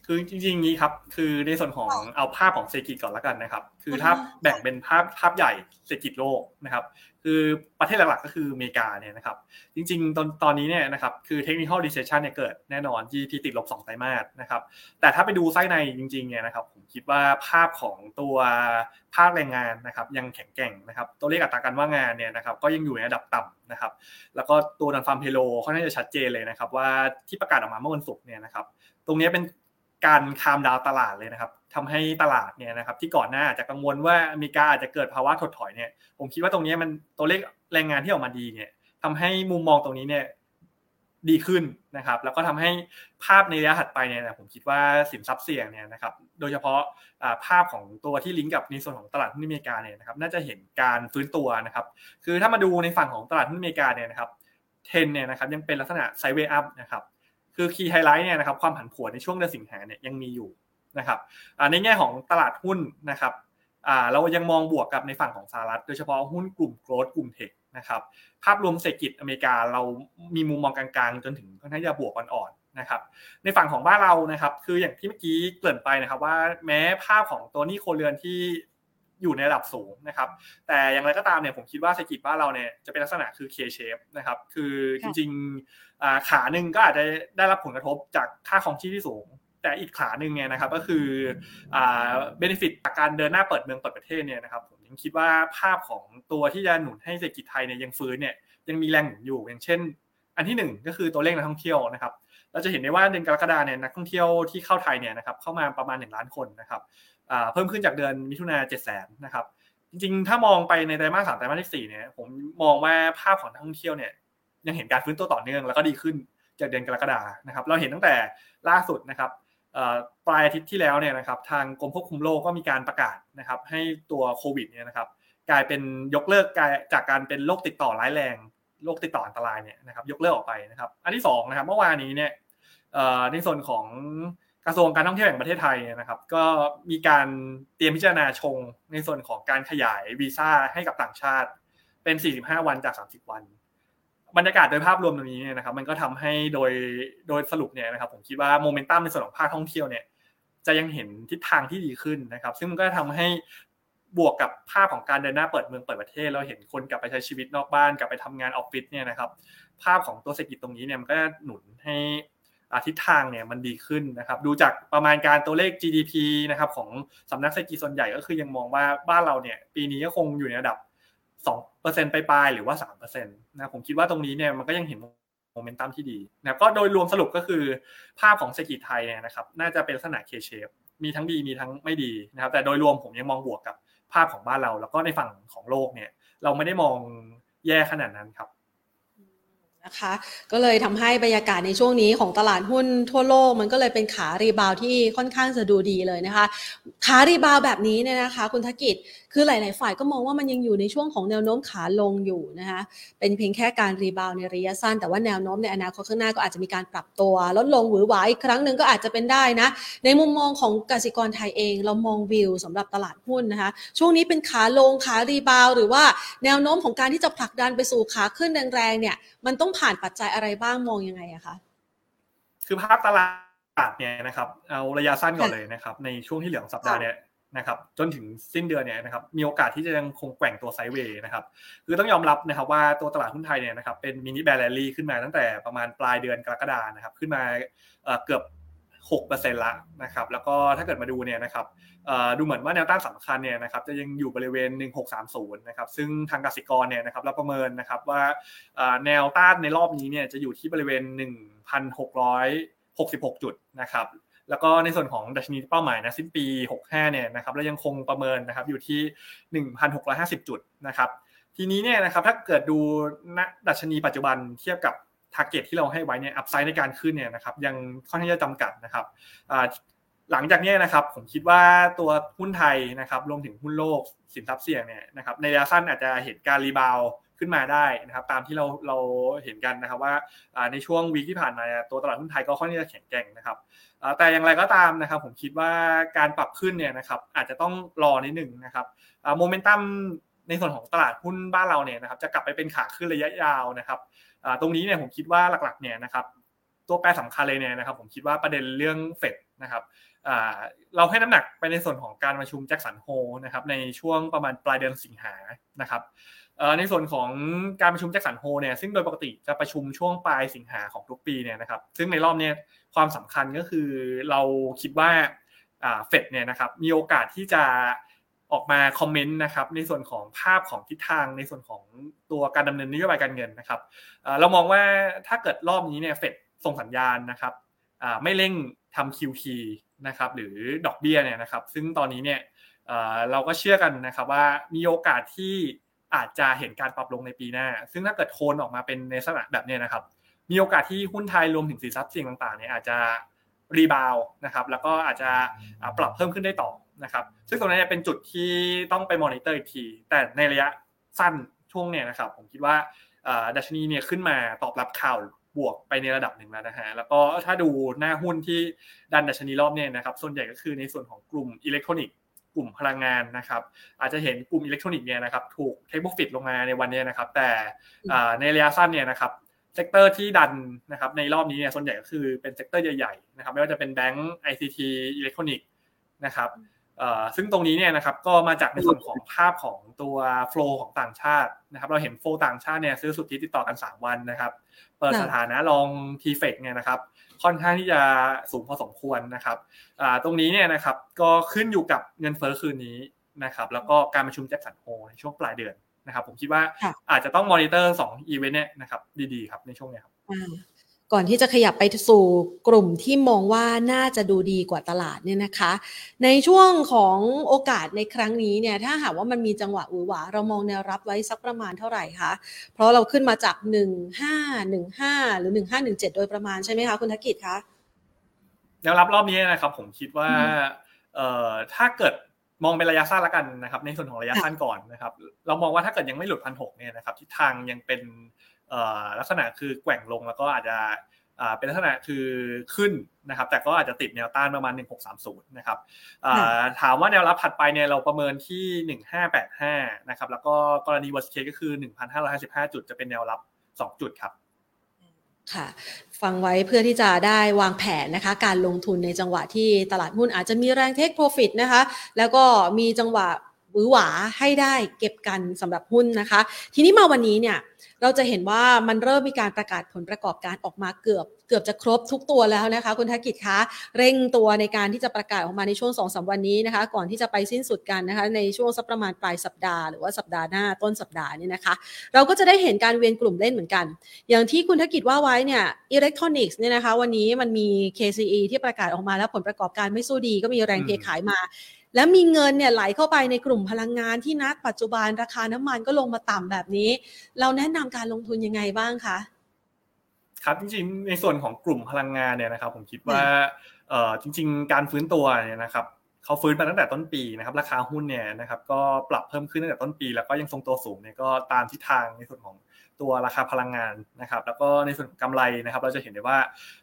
คือจริงๆนี้ครับคือในส่วนของเอาภาพของเศรษฐกิจก่อนละกันนะครับคือถ้าแบ่งเป็นภาพภาพใหญ่เศรษฐกิจโลกนะครับคือประเทศหลักๆก็คืออเมริกาเนี่ยนะครับจริงๆตอนตอนนี้เนี่ยนะครับคือ Technical Recession เนี่ยเกิดแน่นอน จี ดี พี ติดลบสองไตรมาสนะครับแต่ถ้าไปดูไส้ในจริงๆเนี่ยนะครับผมคิดว่าภาพของตัวภาคแรงงานนะครับยังแข็งแกร่งนะครับตัวเลขอัตราการว่างงานเนี่ยนะครับก็ยังอยู่ในระดับต่ำนะครับแล้วก็ตัวดันฟาร์มเพโลค่อนข้างจะชัดเจนเลยนะครับว่าที่ประกาศออกมาเมื่อวันศุกร์เนี่ยนะครับตรงนี้เป็นการคามดาวตลาดเลยนะครับทำให้ตลาดเนี่ยนะครับที่ก่อนหน้าอาจจะกังวลว่าอเมริกาอาจจะเกิดภาวะถดถอยเนี่ยผมคิดว่าตรงนี้มันตัวเลขแรงงานที่ออกมาดีเนี่ยทำให้มุมมองตรงนี้เนี่ยดีขึ้นนะครับแล้วก็ทำให้ภาพในระยะถัดไปเนี่ยผมคิดว่าสินทรัพย์เสี่ยงเนี่ยนะครับโดยเฉพาะภาพของตัวที่ลิงก์กับในส่วนของตลาดหุ้นอเมริกาเนี่ยนะครับน่าจะเห็นการฟื้นตัวนะครับคือถ้ามาดูในฝั่งของตลาดหุ้นอเมริกาเนี่ยนะครับเทรนเนี่ยนะครับยังเป็นลักษณะไซด์เวย์อัพนะครับคือคีย์ไฮไลท์เนี่ยนะครับความผันผวนในช่วงเดือนสิงหาเนี่ยยังมีอยู่นะครับในแง่ของตลาดหุ้นนะครับเรายังมองบวกกับในฝั่งของสหรัฐโดยเฉพาะหุ้นกลุ่มโกลด์กลุ่มเทคนะครับภาพรวมเศรษฐกิจอเมริกาเรามีมุมมองกลางๆจนถึงค่อนข้างจะบวกอ่อนๆนะครับในฝั่งของบ้านเรานะครับคืออย่างที่เมื่อกี้เกริ่นไปนะครับว่าแม้ภาพของตัวหนี้ครัวเรือนที่ อยู่ในระดับสูงนะครับแต่อย่างไรก็ตามเนี่ยผมคิดว่าเศรษฐกิจบ้านเราเนี่ยจะเป็นลักษณะคือ K shape นะครับคือจริงๆขาหนึ่งก็อาจจะได้รับผลกระทบจากค่าครองชีพที่สูงแต่อีกขาหนึ่งเนี่ยนะครับก็คืออ่า benefit จากการเดินหน้าเปิดเมืองเปิดประเทศเนี่ยนะครับผมยังคิดว่าภาพของตัวที่จะหนุนให้เศรษฐกิจไทยเนี่ยยังฟื้นเนี่ยยังมีแรงหนุนอยู่อย่างเช่นอันที่หนึ่งก็คือตัวเลขนักท่องเที่ยวนะครับเราจะเห็นได้ว่าเดือนกรกฎาคมเนี่ยนักท่องเที่ยวที่เข้าไทยเนี่ยนะครับเข้ามาประมาณหนึ่งล้านคนนะครับเพิ่มขึ้นจากเดือนมิถุนายน เจ็ดแสน นะครับจริงๆถ้ามองไปในไตรมาสสามไตรมาสที่สี่เนี่ยผมมองว่าภาพของนักท่องเที่ยวเนี่ยยังเห็นการฟื้นตัวต่อเนื่องแล้วก็ดีขึ้นจากเดือนกรกฎาคมนะครับเราเห็นตั้งแต่ล่าสุดนะครับปลายอาทิตย์ที่แล้วเนี่ยนะครับทางกรมควบคุมโรคก็มีการประกาศนะครับให้ตัวโควิดเนี่ยนะครับกลายเป็นยกเลิกจากการเป็นโรคติดต่อร้ายแรงโรคติดต่ออันตรายเนี่ยนะครับยกเลิกออกไปนะครับอันที่สองนะครับเมื่อวานนี้เนี่ยในส่วนของกระทรวงการท่องเที่ยวแห่งประเทศไทยนะครับก็มีการเตรียมพิจารณาชงในส่วนของการขยายวีซ่าให้กับต่างชาติเป็นสี่สิบห้าวันจากสามสิบวันบรรยากาศโดยภาพรวมตรงนี้เนี่ยนะครับมันก็ทำให้โดยโดยสรุปเนี่ยนะครับผมคิดว่าโมเมนตัมในส่วนของภาคท่องเที่ยวเนี่ยจะยังเห็นทิศทางที่ดีขึ้นนะครับซึ่งมันก็ทำให้บวกกับภาพของการเดินหน้าเปิดเมืองเปิดประเทศเราเห็นคนกลับไปใช้ชีวิตนอกบ้านกลับไปทำงานออฟฟิศเนี่ยนะครับภาพของตัวเศรษฐกิจตรงนี้เนี่ยมันก็หนุนให้ทิศทางเนี่ยมันดีขึ้นนะครับดูจากประมาณการตัวเลข จี ดี พี นะครับของสำนักเศรษฐกิจส่วนใหญ่ก็คือยังมองว่าบ้านเราเนี่ยปีนี้ก็คงอยู่ในระดับ สองเปอร์เซ็นต์ ปลายๆหรือว่า สามเปอร์เซ็นต์ นะผมคิดว่าตรงนี้เนี่ยมันก็ยังเห็นโมเมนตัมที่ดีนะก็โดยรวมสรุปก็คือภาพของเศรษฐกิจไทยเนี่ยนะครับน่าจะเป็นลักษณะ K shape มีทั้งดีมีทั้งไม่ดีนะครับแต่โดยรวมผมยังมองบวกกับภาพของบ้านเราแล้วก็ในฝั่งของโลกเนี่ยเราไม่ได้มองแย่ขนาดนั้นครับนะคะก็เลยทำให้บรรยากาศในช่วงนี้ของตลาดหุ้นทั่วโลกมันก็เลยเป็นขารีบาวที่ค่อนข้างจะดูดีเลยนะคะขารีบาวแบบนี้เนี่ยนะคะคุณธกิจคือหลายๆฝ่ายก็มองว่ามันยังอยู่ในช่วงของแนวโน้มขาลงอยู่นะคะเป็นเพียงแค่การรีบาวในระยะสั้นแต่ว่าแนวโน้มในอนาคตข้างหน้าก็อาจจะมีการปรับตัวลดลงหวือหวาอีกครั้งนึงก็อาจจะเป็นได้นะในมุมมองของกสิกรไทยเองเรามองวิวสำหรับตลาดหุ้นนะคะช่วงนี้เป็นขาลงขารีบาวหรือว่าแนวโน้มของการที่จะผลักดันไปสู่ขาขึ้นแรงๆเนี่ยมันต้องผ่านปัจจัยอะไรบ้างมองยังไงอะคะคือภาพตลาดเนี่ยนะครับเอาระยะสั้นก่อนเลยนะครับในช่วงที่เหลือของสัปดาห์เนี่ยนะครับจนถึงสิ้นเดือนเนี่ยนะครับมีโอกาสที่จะยังคงแกว่งตัวไซด์เวย์นะครับคือต้องยอมรับนะครับว่าตัวตลาดหุ้นไทยเนี่ยนะครับเป็นมินิแบร์แรลลี่ขึ้นมาตั้งแต่ประมาณปลายเดือนกรกฎาคมนะครับขึ้นมาเอ่อเกือบ หกเปอร์เซ็นต์ ละนะครับแล้วก็ถ้าเกิดมาดูเนี่ยนะครับเอ่อดูเหมือนว่าแนวต้านสำคัญเนี่ยนะครับจะยังอยู่บริเวณหนึ่งพันหกร้อยสามสิบนะครับซึ่งทางกสิกรเนี่ยนะครับเราประเมินนะครับว่าเอ่อแนวต้านในรอบนี้เนี่ยจะอยู่ที่บริเวณ หนึ่งพันหกร้อยหกสิบหก จุดนะครับแล้วก็ในส่วนของดัชนีเป้าหมายนะสิ้นปีหกสิบห้าเนี่ยนะครับเรายังคงประเมินนะครับอยู่ที่ หนึ่งพันหกร้อยห้าสิบ จุดนะครับทีนี้เนี่ยนะครับถ้าเกิดดูณดัชนีปัจจุบันเทียบกับทาร์เก็ตที่เราให้ไว้เนี่ยอัพไซด์ในการขึ้นเนี่ยนะครับยังค่อนข้างจะจำกัดนะครับหลังจากนี้นะครับผมคิดว่าตัวหุ้นไทยนะครับรวมถึงหุ้นโลกสินทรัพย์เสี่ยงเนี่ยนะครับในระยะสั้นอาจจะเห็นการรีบาวขึ้นมาได้นะครับตามที่เราเราเห็นกันนะครับว่าในช่วงวีคที่ผ่านมาตัวตลาดหุ้นไทยก็ค่อนข้างจะแข็งแกร่งนะครับแต่อย่างไรก็ตามนะครับผมคิดว่าการปรับขึ้นเนี่ยนะครับอาจจะต้องรอนิดนึงนะครับโมเมนตัมในส่วนของตลาดหุ้นบ้านเราเนี่ยนะครับจะกลับไปเป็นขาขึ้นระยะยาวนะครับตรงนี้เนี่ยผมคิดว่าหลักๆเนี่ยนะครับตัวแปรสำคัญเลยเนี่ยนะครับผมคิดว่าประเด็นเรื่องเฟดนะครับเราให้น้ำหนักไปในส่วนของการประชุมแจ็คสันโฮนะครับในช่วงประมาณปลายเดือนสิงหานะครับในส่วนของการประชุมแจ็คสันโฮเนี่ยซึ่งโดยปกติจะประชุมช่วงปลายสิงหาของทุกปีเนี่ยนะครับซึ่งในรอบนี้ความสำคัญก็คือเราคิดว่าเฟดเนี่ยนะครับมีโอกาสที่จะออกมาคอมเมนต์นะครับในส่วนของภาพของทิศทางในส่วนของตัวการดำเนินนโยบายการเงินนะครับเรามองว่าถ้าเกิดรอบนี้เนี่ยเฟดส่งสัญญาณนะครับไม่เร่งทำ คิว อี นะครับหรือดอกเบี้ยเนี่ยนะครับซึ่งตอนนี้เนี่ยเราก็เชื่อกันนะครับว่ามีโอกาสที่อาจจะเห็นการปรับลงในปีหน้าซึ่งถ้าเกิดโทนออกมาเป็นในลักษณะแบบนี้นะครับมีโอกาสที่หุ้นไทยรวมถึงสินทรัพย์เสี่ยงต่างๆเนี่ยอาจจะรีบาวนะครับแล้วก็อาจจะปรับเพิ่มขึ้นได้ต่อนะครับซึ่งตรงนี้เป็นจุดที่ต้องไปมอนิเตอร์อีกทีแต่ในระยะสั้นช่วงเนี่ยนะครับผมคิดว่าดัชนีเนี่ยขึ้นมาตอบรับข่าวบวกไปในระดับหนึ่งแล้วนะฮะแล้วก็ถ้าดูหน้าหุ้นที่ดันดัชนีรอบเนี่ยนะครับส่วนใหญ่ก็คือในส่วนของกลุ่มอิเล็กทรอนิกส์กลุ่มพลังงานนะครับอาจจะเห็นกลุ่มอิเล็กทรอนิกส์เนี่ยนะครับถูกเทคโปรฟิตลงมาในวันนี้นะครับแต่ในระยะสั้นเนี่ยนะครับเซกเตอร์ที่ดันนะครับในรอบนี้เนี่ยส่วนใหญ่ก็คือเป็นเซกเตอร์ใหญ่ๆนะครับไม่ว่าจะเป็นแบงก์ ไอ ซี ที อิเล็กทรอนิกส์นะครับ ซึ่งตรงนี้เนี่ยนะครับก็มาจากในส่วนของภาพของตัวโฟลว์ของต่างชาตินะครับเราเห็นโฟลว์ต่างชาติเนี่ยซื้อสุทธิติดต่อกันสามวันนะครับเปิดสถานะรอง ที เอฟ อี ซี เนี่ยนะครับค่อนข้างที่จะสูงพอสมควรนะครับตรงนี้เนี่ยนะครับก็ขึ้นอยู่กับเงินเฟ้อคืนนี้นะครับแล้วก็การประชุมแจ็คสันโฮลในช่วงปลายเดือนนะครับผมคิดว่าอาจจะต้องมอนิเตอร์สองอีเวนต์เนี่ยนะครับดีๆครับในช่วงเนี้ยครับก่อนที่จะขยับไปสู่กลุ่มที่มองว่าน่าจะดูดีกว่าตลาดเนี่ยนะคะในช่วงของโอกาสในครั้งนี้เนี่ยถ้าหากว่ามันมีจังหวะอุ๋ยหวาเรามองแนวรับไว้สักประมาณเท่าไหร่คะเพราะเราขึ้นมาจากหนึ่งพันห้าร้อยสิบห้าหรือหนึ่งพันห้าร้อยสิบเจ็ดโดยประมาณใช่ไหมคะคุณธกิจคะแนวรับรอบนี้นะครับผมคิดว่าเอ่อถ้าเกิดมองเป็นระยะสั้นละกันนะครับในส่วนของระยะสั้นก่อนนะครับเรามองว่าถ้าเกิดยังไม่หลุด หนึ่งพันหกร้อย เนี่ยนะครับทิศทางยังเป็นลักษณะคือแกว่งลงแล้วก็อาจจะเป็นลักษณะคือขึ้นนะครับแต่ก็อาจจะติดแนวต้านประมาณหนึ่งพันหกร้อยสามสิบนะครับถามว่าแนวรับถัดไปเนี่ยเราประเมินที่หนึ่งพันห้าร้อยแปดสิบห้านะครับแล้วก็กรณี worst case ก็คือ หนึ่งพันห้าร้อยห้าสิบห้า จุดจะเป็นแนวรับสองจุดครับค่ะฟังไว้เพื่อที่จะได้วางแผนนะคะการลงทุนในจังหวะที่ตลาดหุ้นอาจจะมีแรงเทคโปรฟิตนะคะแล้วก็มีจังหวะหวือหวาให้ได้เก็บกันสำหรับหุ้นนะคะทีนี้มาวันนี้เนี่ยเราจะเห็นว่ามันเริ่มมีการประกาศผลประกอบการออกมาเกือบเกือบจะครบทุกตัวแล้วนะคะคุณธกิจคะเร่งตัวในการที่จะประกาศออกมาในช่วง สองถึงสาม วันนี้นะคะก่อนที่จะไปสิ้นสุดกันนะคะในช่วงสักประมาณปลายสัปดาห์หรือว่าสัปดาห์หน้าต้นสัปดาห์นี่นะคะเราก็จะได้เห็นการเวียนกลุ่มเล่นเหมือนกันอย่างที่คุณธกิจว่าไว้เนี่ยอิเล็กทรอนิกส์เนี่ยนะคะวันนี้มันมี เค ซี อี ที่ประกาศออกมาแล้วผลประกอบการไม่สู้ดีก็มีแรงเทขายมาแล้วมีเงินเนี่ยไหลเข้าไปในกลุ่มพลังงานที่ณปัจจุบันราคาน้ำมันก็ลงมาต่ำแบบนี้เราแนะนำการลงทุนยังไงบ้างคะครับจริงๆในส่วนของกลุ่มพลังงานเนี่ยนะครับผมคิดว่าเอ่อจริงๆการฟื้นตัวเนี่ยนะครับเขาฟื้นมาตั้งแต่ต้นปีนะครับราคาหุ้นเนี่ยนะครับก็ปรับเพิ่มขึ้นตั้งแต่ต้นปีแล้วก็ยังทรงตัวสูงเนี่ยก็ตามทิศทางในส่วนของตัวราคาพลังงานนะครับแล้วก็ในส่วนของกำไรนะครับเราจะเห็นได้ว่า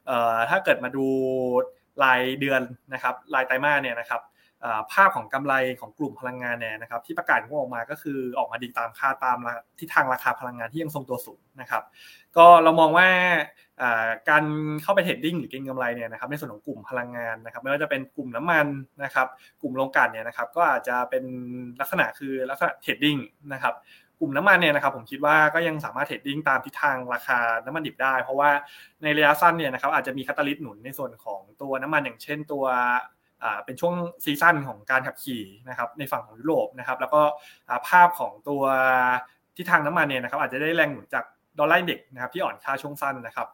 เอ่อถ้าเกิดมาดูรายเดือนนะครับรายไตรมาสเนี่ยนะครับภาพของกำไรของกลุ่มพลังงานเนี่ยนะครับที่ประกาศออกมาก็คือออกมาดีตามคาดตามทิศทางราคาพลังงานที่ยังทรงตัวสูงนะครับก็เรามองว่าการเข้าไปเทรดดิ้งหรือเก็งกำไรเนี่ยนะครับในส่วนของกลุ่มพลังงานนะครับไม่ว่าจะเป็นกลุ่มน้ำมันนะครับกลุ่มโรงกลั่นเนี่ยนะครับก็อาจจะเป็นลักษณะคือลักษณะเทรดดิ้งนะครับกลุ่มน้ำมันเนี่ยนะครับผมคิดว่าก็ยังสามารถเทรดดิ้งตามทิศทางราคาน้ำมันดิบได้เพราะว่าในระยะสั้นเนี่ยนะครับอาจจะมีคาตาลิสต์หนุนในส่วนของตัวน้ำมันอย่างเช่นตัวเป็นช่วงซีซั่นของการขับขี่นะครับในฝั่งของยุโรปนะครับแล้วก็ภาพของตัวทิศทางน้ำมันเนี่ยนะครับอาจจะได้แรงหนุนจากดอลลาร์อินเด็กซ์นะครับที่อ่อนค่าช่วงสั้นนะครับ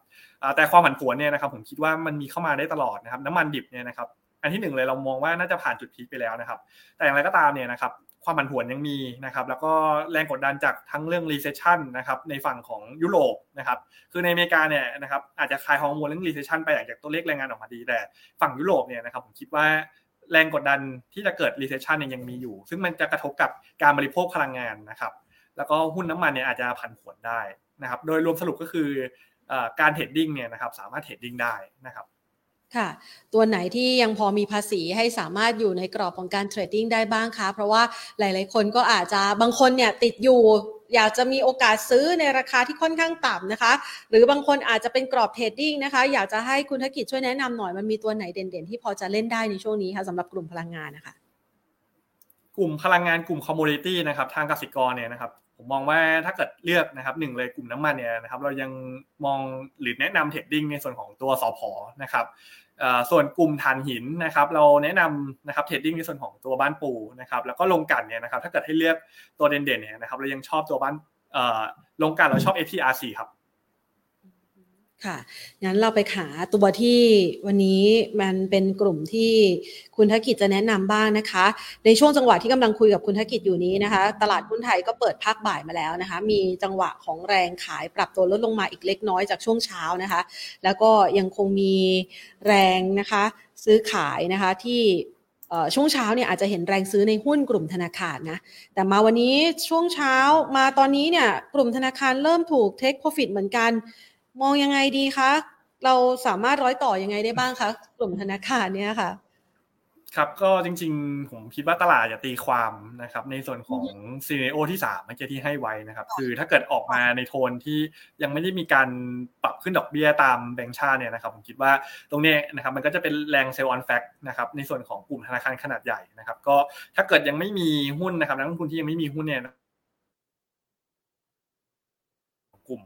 แต่ความผันผวนเนี่ยนะครับผมคิดว่ามันมีเข้ามาได้ตลอดนะครับน้ำมันดิบเนี่ยนะครับอันที่หนึ่งเลยเรามองว่าน่าจะผ่านจุดพีคไปแล้วนะครับแต่อย่างไรก็ตามเนี่ยนะครับความผันผวนยังมีนะครับแล้วก็แรงกดดันจากทั้งเรื่อง recession นะครับในฝั่งของยุโรปนะครับคือในอเมริกาเนี่ยนะครับอาจจะคลายฮอร์โมนเรื่อง recession ไปหลังจากตัวเลขแรงงานออกมาดีแต่ฝั่งยุโรปเนี่ยนะครับผมคิดว่าแรงกดดันที่จะเกิด recession เนี่ยยังมีอยู่ซึ่งมันจะกระทบกับการบริโภคพลังงานนะครับแล้วก็หุ้นน้ำมันเนี่ยอาจจะผันผวนได้นะครับโดยรวมสรุปก็คือเอ่อการเทรดดิ้งเนี่ยนะครับสามารถเทรดดิ้งได้นะครับค่ะตัวไหนที่ยังพอมีภาษีให้สามารถอยู่ในกรอบของการเทรดดิ้งได้บ้างคะเพราะว่าหลายๆคนก็อาจจะบางคนเนี่ยติดอยู่อยากจะมีโอกาสซื้อในราคาที่ค่อนข้างต่ำนะคะหรือบางคนอาจจะเป็นกรอบเทรดดิ้งนะคะอยากจะให้คุณธกิจช่วยแนะนำหน่อยมันมีตัวไหนเด่นๆที่พอจะเล่นได้ในช่วงนี้คะสำหรับกลุ่มพลังงานนะคะกลุ่มพลังงานกลุ่มคอมมูนิตี้นะครับทางกสิกรเนี่ยนะครับผมมองว่าถ้าเกิดเลือกนะครับหนึ่งเลยกลุ่มน้ำมันเนี่ยนะครับเรายังมองหรือแนะนำเทรดดิ้งในส่วนของตัวสผ.นะครับส่วนกลุ่มถ่านหินนะครับเราแนะนำนะครับเทรดดิ้งในส่วนของตัวบ้านปูนะครับแล้วก็โรงกลั่นเนี่ยนะครับถ้าเกิดให้เลือกตัวเด่นๆเนี่ยนะครับเรายังชอบตัวบ้านโรงกลั่นเราชอบ เอ ที อาร์ ซี ครับค่ะงั้นเราไปหาตัวที่วันนี้มันเป็นกลุ่มที่คุณธกิจจะแนะนำบ้างนะคะในช่วงจังหวะที่กำลังคุยกับคุณธกิจอยู่นี้นะคะตลาดหุ้นไทยก็เปิดภาคบ่ายมาแล้วนะคะมีจังหวะของแรงขายปรับตัวลดลงมาอีกเล็กน้อยจากช่วงเช้านะคะแล้วก็ยังคงมีแรงนะคะซื้อขายนะคะที่ช่วงเช้าเนี่ยอาจจะเห็นแรงซื้อในหุ้นกลุ่มธนาคารนะแต่มาวันนี้ช่วงเช้ามาตอนนี้เนี่ยกลุ่มธนาคารเริ่มถูกเทคโปรฟิตเหมือนกันมองยังไงดีคะเราสามารถร้อยต่อยังไงได้บ้างคะกลุ่มธนาคารเนี่ยค่ะ ครับก็จริงๆผมคิดว่าตลาดจะตีความนะครับในส่วนของซีเนโอที่สามเมื่อกี้ที่ให้ไว้นะครับคือถ้าเกิดออกมาในโทนที่ยังไม่ได้มีการปรับขึ้นดอกเบี้ยตามแบงก์ชาติเนี่ยนะครับผมคิดว่าตรงนี้นะครับมันก็จะเป็นแรงเซลล์ออนแฟกต์นะครับในส่วนของกลุ่มธนาคารขนาดใหญ่นะครับก็ถ้าเกิดยังไม่มีหุ้นนะครับนักลงทุนที่ยังไม่มีหุ้นเนี่ยกลุ่ม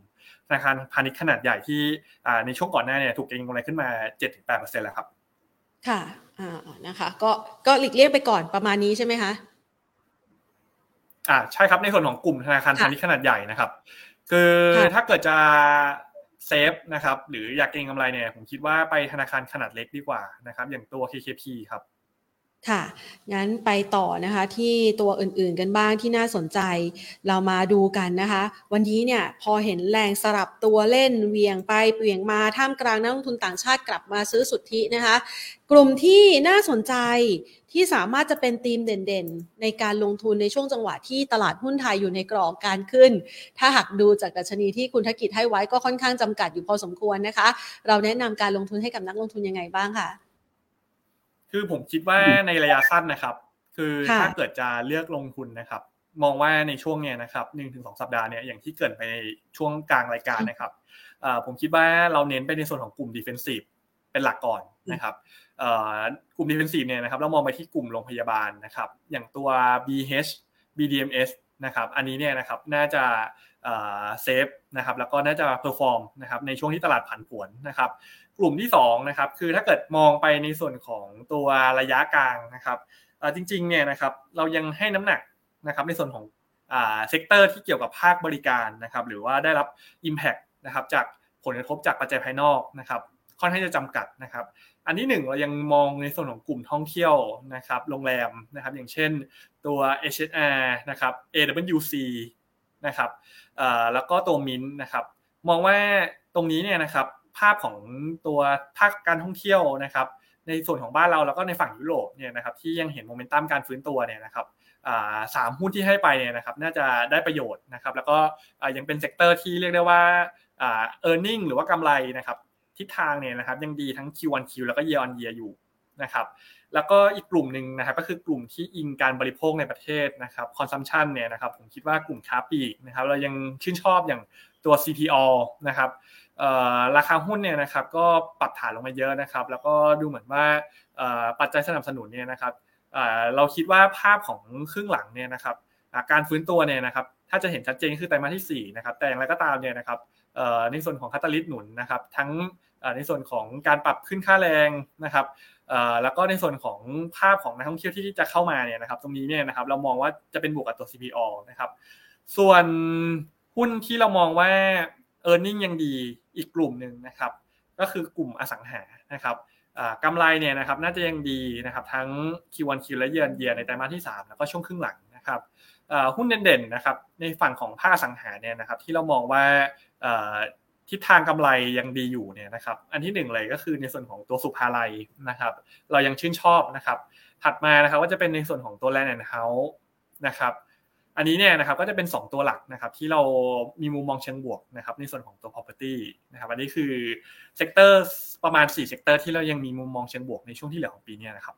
ธนาคารพาณิชย์ขนาดใหญ่ที่ในช่วงก่อนหน้าเนี่ยถูกเก็งกำไรขึ้นมา เจ็ดถึงแปดเปอร์เซ็นต์ แล้วครับค่ะอ่านะคะก็ก็หลีกเลี่ยงไปก่อนประมาณนี้ใช่ไหมคะอ่าใช่ครับในส่วนของกลุ่มธนาคารพาณิชย์ขนาดใหญ่นะครับคือถ้าเกิดจะเซฟนะครับหรืออยากเก็งกำไรเนี่ยผมคิดว่าไปธนาคารขนาดเล็กดีกว่านะครับอย่างตัว เค เค พี ครับค่ะงั้นไปต่อนะคะที่ตัวอื่นๆกันบ้างที่น่าสนใจเรามาดูกันนะคะวันนี้เนี่ยพอเห็นแรงสลับตัวเล่นเวียงไปเวียงมาท่ามกลางนักลงทุนต่างชาติกลับมาซื้อสุทธินะคะกลุ่มที่น่าสนใจที่สามารถจะเป็นธีมเด่นๆในการลงทุนในช่วงจังหวะที่ตลาดหุ้นไทยอยู่ในกรอบการขึ้นถ้าหากดูจากดัชนีที่คุณธกิจให้ไว้ก็ค่อนข้างจำกัดอยู่พอสมควรนะคะเราแนะนำการลงทุนให้กับนักลงทุนยังไงบ้างค่ะคือผมคิดว่าในระยะสั้นนะครับคือถ้าเกิดจะเลือกลงทุนนะครับมองว่าในช่วงเนี้ยนะครับ หนึ่งถึงสอง สัปดาห์เนี่ยอย่างที่เกิดไปในช่วงกลางรายการนะครับเอ่อผมคิดว่าเราเน้นไปในส่วนของกลุ่ม defensive เป็นหลักก่อนนะครับเอ่อกลุ่ม defensive เนี่ยนะครับเรามองไปที่กลุ่มโรงพยาบาลนะครับอย่างตัว บี เอช บี ดี เอ็ม เอส นะครับอันนี้เนี่ยนะครับน่าจะเอ่อเซฟนะครับแล้วก็น่าจะเพอร์ฟอร์มนะครับในช่วงที่ตลาดผันผวนนะครับกลุ่มที่สองนะครับคือถ้าเกิดมองไปในส่วนของตัวระยะกลางนะครับจริงๆเนี่ยนะครับเรายังให้น้ำหนักนะครับในส่วนของอ่าเซกเตอร์ที่เกี่ยวกับภาคบริการนะครับหรือว่าได้รับ impact นะครับจากผลกระทบจากปัจจัยภายนอกนะครับค่อนข้างจะจำกัดนะครับอันที่หนึ่งเรายังมองในส่วนของกลุ่มท่องเที่ยวนะครับโรงแรมนะครับอย่างเช่นตัว เอช เอส อาร์ นะครับ เอ ดับเบิลยู ซี นะครับอ่าแล้วก็ตัว Mint นะครับมองว่าตรงนี้เนี่ยนะครับภาพของตัวภาคการท่องเที่ยวนะครับในส่วนของบ้านเราแล้วก็ในฝั่งยุโรปเนี่ยนะครับที่ยังเห็นโมเมนตัมการฟื้นตัวเนี่ยนะครับอ่าสามหุ้นที่ให้ไปเนี่ยนะครับน่าจะได้ประโยชน์นะครับแล้วก็ยังเป็นเซกเตอร์ที่เรียกได้ว่าอ่า earning หรือว่ากำไรนะครับทิศทางเนี่ยนะครับยังดีทั้ง คิว ออน คิว แล้วก็ year on year อยู่นะครับแล้วก็อีกกลุ่มนึงนะครับก็คือกลุ่มที่อิงการบริโภคในประเทศนะครับ consumption เนี่ยนะครับผมคิดว่ากลุ่มค้าปลีกนะครับเรายังชื่นชอบอย่างตัว ซี พี โอ นะครับราคาหุ้นเนี่ยนะครับก็ปรับฐานลงมาเยอะนะครับแล้วก็ดูเหมือนว่าปัจจัยสนับสนุนเนี่ยนะครับเราคิดว่าภาพของครึ่งหลังเนี่ยนะครับการฟื้นตัวเนี่ยนะครับถ้าจะเห็นชัดเจนคือไตรมาสที่สี่นะครับแต่อย่างไรก็ตามเนี่ยนะครับในส่วนของคาตาลิสต์หนุนนะครับทั้งในส่วนของการปรับขึ้นค่าแรงนะครับแล้วก็ในส่วนของภาพของนักท่องเที่ยวที่จะเข้ามาเนี่ยนะครับตรงนี้เนี่ยนะครับเรามองว่าจะเป็นบวกกับตัว ซี พี โอ นะครับส่วนหุ้นที่เรามองว่า earning ยังดีอีกกลุ่มนึงนะครับก็คือกลุ่มอสังหานะครับกำไรเนี่ยนะครับน่าจะยังดีนะครับทั้ง คิว ออน คิว และ year on year ในไตรมาสที่สามแล้วก็ช่วงครึ่งหลังนะครับหุ้นเด่นๆนะครับในฝั่งของภาคอสังหาเนี่ยนะครับที่เรามองว่าทิศทางกำไรยังดีอยู่เนี่ยนะครับอันที่หนึ่งเลยก็คือในส่วนของตัวสุภาลัยนะครับเรายังชื่นชอบนะครับถัดมานะครับก็จะเป็นในส่วนของตัว Land and House นะครับอันนี้เนี่ยนะครับก็จะเป็นสองตัวหลักนะครับที่เรามีมุมมองเชิงบวกนะครับในส่วนของตัว property นะครับอันนี้คือเซกเตอร์ประมาณสี่เซกเตอร์ที่เรายังมีมุมมองเชิงบวกในช่วงที่เหลือของปีนี้นะครับ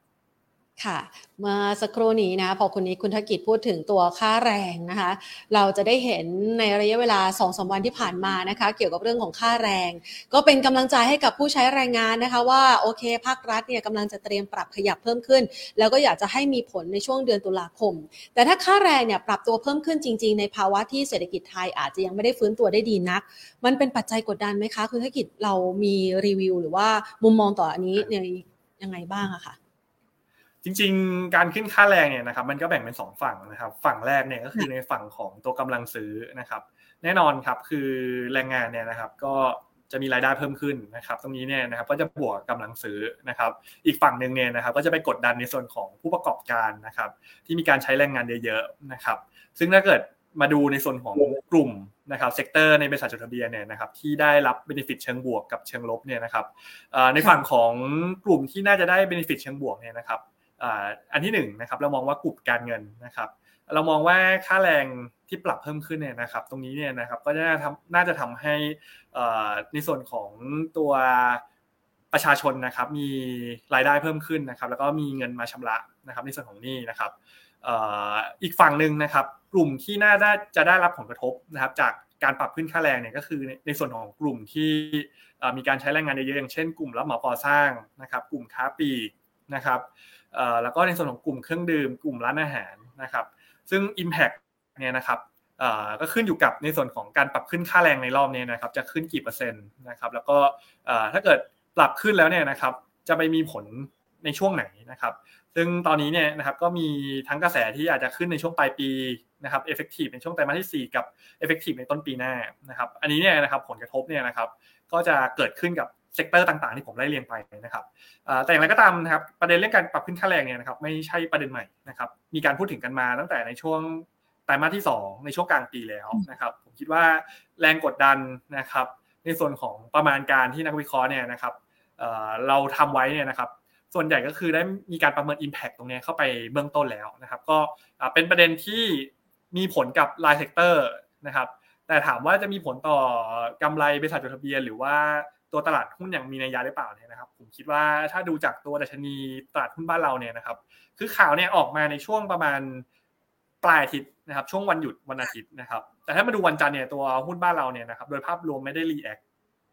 ค่ะมาสักครู่นี้นะพอคนนี้คุณธกิจพูดถึงตัวค่าแรงนะคะเราจะได้เห็นในระยะเวลา สองถึงสาม วันที่ผ่านมานะคะเกี่ยวกับเรื่องของค่าแรงก็เป็นกำลังใจให้กับผู้ใช้แรงงานนะคะว่าโอเคภาครัฐเนี่ยกำลังจะเตรียมปรับขยับเพิ่มขึ้นแล้วก็อยากจะให้มีผลในช่วงเดือนตุลาคมแต่ถ้าค่าแรงเนี่ยปรับตัวเพิ่มขึ้นจริงๆในภาวะที่เศรษฐกิจไทยอาจจะยังไม่ได้ฟื้นตัวได้ดีนักมันเป็นปัจจัยกดดันไหมคะคุณธกิจเรามีรีวิวหรือว่ามุมมองต่ออันนี้ยังไงบ้างอะคะจริงๆการขึ้นค่าแรงเนี่ยนะครับมันก็แบ่งเป็นสองฝั่งนะครับฝั่งแรกเนี่ยก็คือในฝั่งของตัวกำลังซื้อนะครับแน่นอนครับคือแรงงานเนี่ยนะครับก็จะมีรายได้เพิ่มขึ้นนะครับตรงนี้เนี่ยนะครับก็จะบวกกำลังซื้อนะครับอีกฝั่งนึงเนี่ยนะครับก็จะไปกดดันในส่วนของผู้ประกอบการนะครับที่มีการใช้แรงงานเยอะๆนะครับซึ่งถ้าเกิดมาดูในส่วนของกลุ่มนะครับเซกเตอร์ในบริษัทจดทะเบียนเนี่ยนะครับที่ได้รับเบเนฟิตเชิงบวกกับเชิงลบเนี่ยนะครับในฝั่งของกลุ่มที่น่าจะได้เบเนฟิตเชิงบวกเนี่ยนะครับอันที่หนึ่งนะครับเรามองว่ากลุ่มการเงินนะครับเรามองว่าค่าแรงที่ปรับเพิ่มขึ้นเนี่ยนะครับตรงนี้เนี่ยนะครับก็น่าจะทำน่าจะทำให้ในส่วนของตัวปัจ ประชาชนนะครับมีรายได้เพิ่มขึ้นนะครับแล้วก็มีเงินมาชำระนะครับในส่วนของหนี้นะครับอีกฝั่งนึงนะครับกลุ่มที่น่าจะได้รับผลกระทบนะครับจากการปรับขึ้นค่าแรงเนี่ยก็คือในส่วนของกลุ่มที่มีการใช้แรงงานเยอะๆอย่างเช่นกลุ่มรับเหมาก่อสร้างนะครับกลุ่มค้าปลีกนะครับแล้วก็ในส่วนของกลุ่มเครื่องดื่มกลุ่มร้านอาหารนะครับซึ่ง impact เนี่ยนะครับก็ขึ้นอยู่กับในส่วนของการปรับขึ้นค่าแรงในรอบนี้นะครับจะขึ้นกี่เปอร์เซ็นต์นะครับแล้วก็ถ้าเกิดปรับขึ้นแล้วเนี่ยนะครับจะไปมีผลในช่วงไหนนะครับซึ่งตอนนี้เนี่ยนะครับก็มีทั้งกระแสที่อาจจะขึ้นในช่วงปลายปีนะครับ effective ในช่วงไตรมาสที่สี่กับ effective ในต้นปีหน้านะครับอันนี้เนี่ยนะครับผลกระทบเนี่ยนะครับก็จะเกิดขึ้นกับเซกเตอร์ต่างๆที่ผมได้เรียงไปนะครับแต่อย่างไรก็ตามนะครับประเด็นเรื่องการปรับขึ้นค่าแรงเนี่ยนะครับไม่ใช่ประเด็นใหม่นะครับมีการพูดถึงกันมาตั้งแต่ในช่วงไตรมาสที่สองในช่วงกลางปีแล้วนะครับผมคิดว่าแรงกดดันนะครับในส่วนของประมาณการที่นักวิเคราะห์เนี่ยนะครับเราทำไว้เนี่ยนะครับส่วนใหญ่ก็คือได้มีการประเมิน impact ตรงนี้เข้าไปเบื้องต้นแล้วนะครับก็เป็นประเด็นที่มีผลกับรายเซกเตอร์นะครับแต่ถามว่าจะมีผลต่อกำไรบริษัทจดทะเบียนหรือว่าตัวตลาดหุ้นอย่างมีนัยยะหรือเปล่าเนี่ยนะครับผมคิดว่าถ้าดูจากตัวดัชนีตลาดหุ้นบ้านเราเนี่ยนะครับคือข่าวเนี่ยออกมาในช่วงประมาณปลายอาทิตย์นะครับช่วงวันหยุดวันอาทิตย์นะครับแต่ถ้ามาดูวันจันทร์เนี่ยตัวหุ้นบ้านเราเนี่ยนะครับโดยภาพรวมไม่ได้รีแอค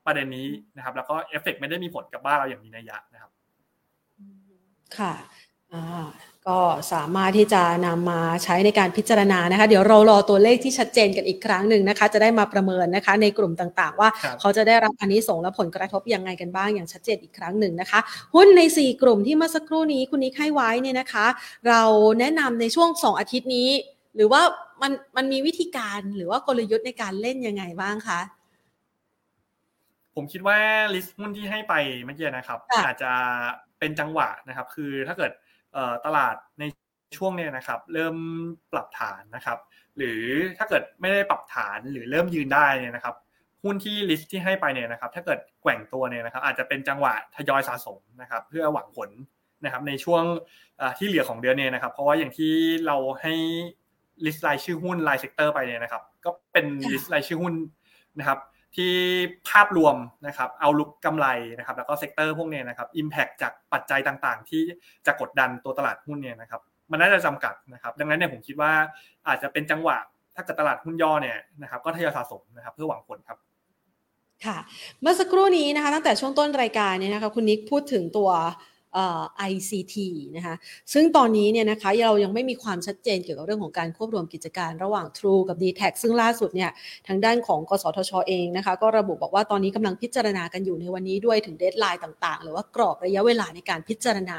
ประเด็นนี้นะครับแล้วก็เอฟเฟคไม่ได้มีผลกับบ้านเราอย่างมีนัยยะนะครับค่ะอ่าก็สามารถที่จะนำมาใช้ในการพิจารณานะคะเดี๋ยวเรารอตัวเลขที่ชัดเจนกันอีกครั้งหนึ่งนะคะจะได้มาประเมินนะคะในกลุ่มต่างๆว่าเขาจะได้รับอานิสงส์และผลกระทบยังไงกันบ้างอย่างชัดเจนอีกครั้งหนึ่งนะคะหุ้นในสี่กลุ่มที่เมื่อสักครู่นี้คุณนิกให้ไว้เนี่ยนะคะเราแนะนำในช่วงสองอาทิตย์นี้หรือว่ามันมันมีวิธีการหรือว่ากลยุทธ์ในการเล่นยังไงบ้างคะผมคิดว่าลิสต์หุ้นที่ให้ไปเมื่อกี้นะครับอาจจะเป็นจังหวะนะครับคือถ้าเกิดตลาดในช่วงเนี่ยนะครับเริ่มปรับฐานนะครับหรือถ้าเกิดไม่ได้ปรับฐานหรือเริ่มยืนได้เนี่ยนะครับหุ้นที่ลิสต์ที่ให้ไปเนี่ยนะครับถ้าเกิดแกว่งตัวเนี่ยนะครับอาจจะเป็นจังหวะทยอยสะสมนะครับเพื่อหวังผลนะครับในช่วงที่เหลือของเดือนเนี่ยนะครับเพราะว่าอย่างที่เราให้ลิสต์รายชื่อหุ้นรายเซกเตอร์ไปเนี่ยนะครับก็เป็นลิสต์รายชื่อหุ้นนะครับที่ภาพรวมนะครับเอาลุกกำไรนะครับแล้วก็เซกเตอร์พวกนี้นะครับ impact จากปัจจัยต่างๆที่จะกดดันตัวตลาดหุ้นเนี่ยนะครับมันน่าจะจำกัดนะครับดังนั้นเนี่ยผมคิดว่าอาจจะเป็นจังหวะถ้าเกิดตลาดหุ้นย่อเนี่ยนะครับก็ทยอยสะสมนะครับเพื่อหวังผลครับค่ะเมื่อสักครู่นี้นะคะตั้งแต่ช่วงต้นรายการเนี่ยนะคะคุณนิกพูดถึงตัวเอ่อ ไอ ซี ที นะคะซึ่งตอนนี้เนี่ยนะคะเรายังไม่มีความชัดเจนเกี่ยวกับเรื่องของการควบรวมกิจการระหว่าง True กับ ดี แทค ซึ่งล่าสุดเนี่ยทางด้านของกสทช.เองนะคะก็ระบุบอกว่าตอนนี้กำลังพิจารณากันอยู่ในวันนี้ด้วยถึงเดดไลน์ต่างๆหรือว่ากรอบระยะเวลาในการพิจารณา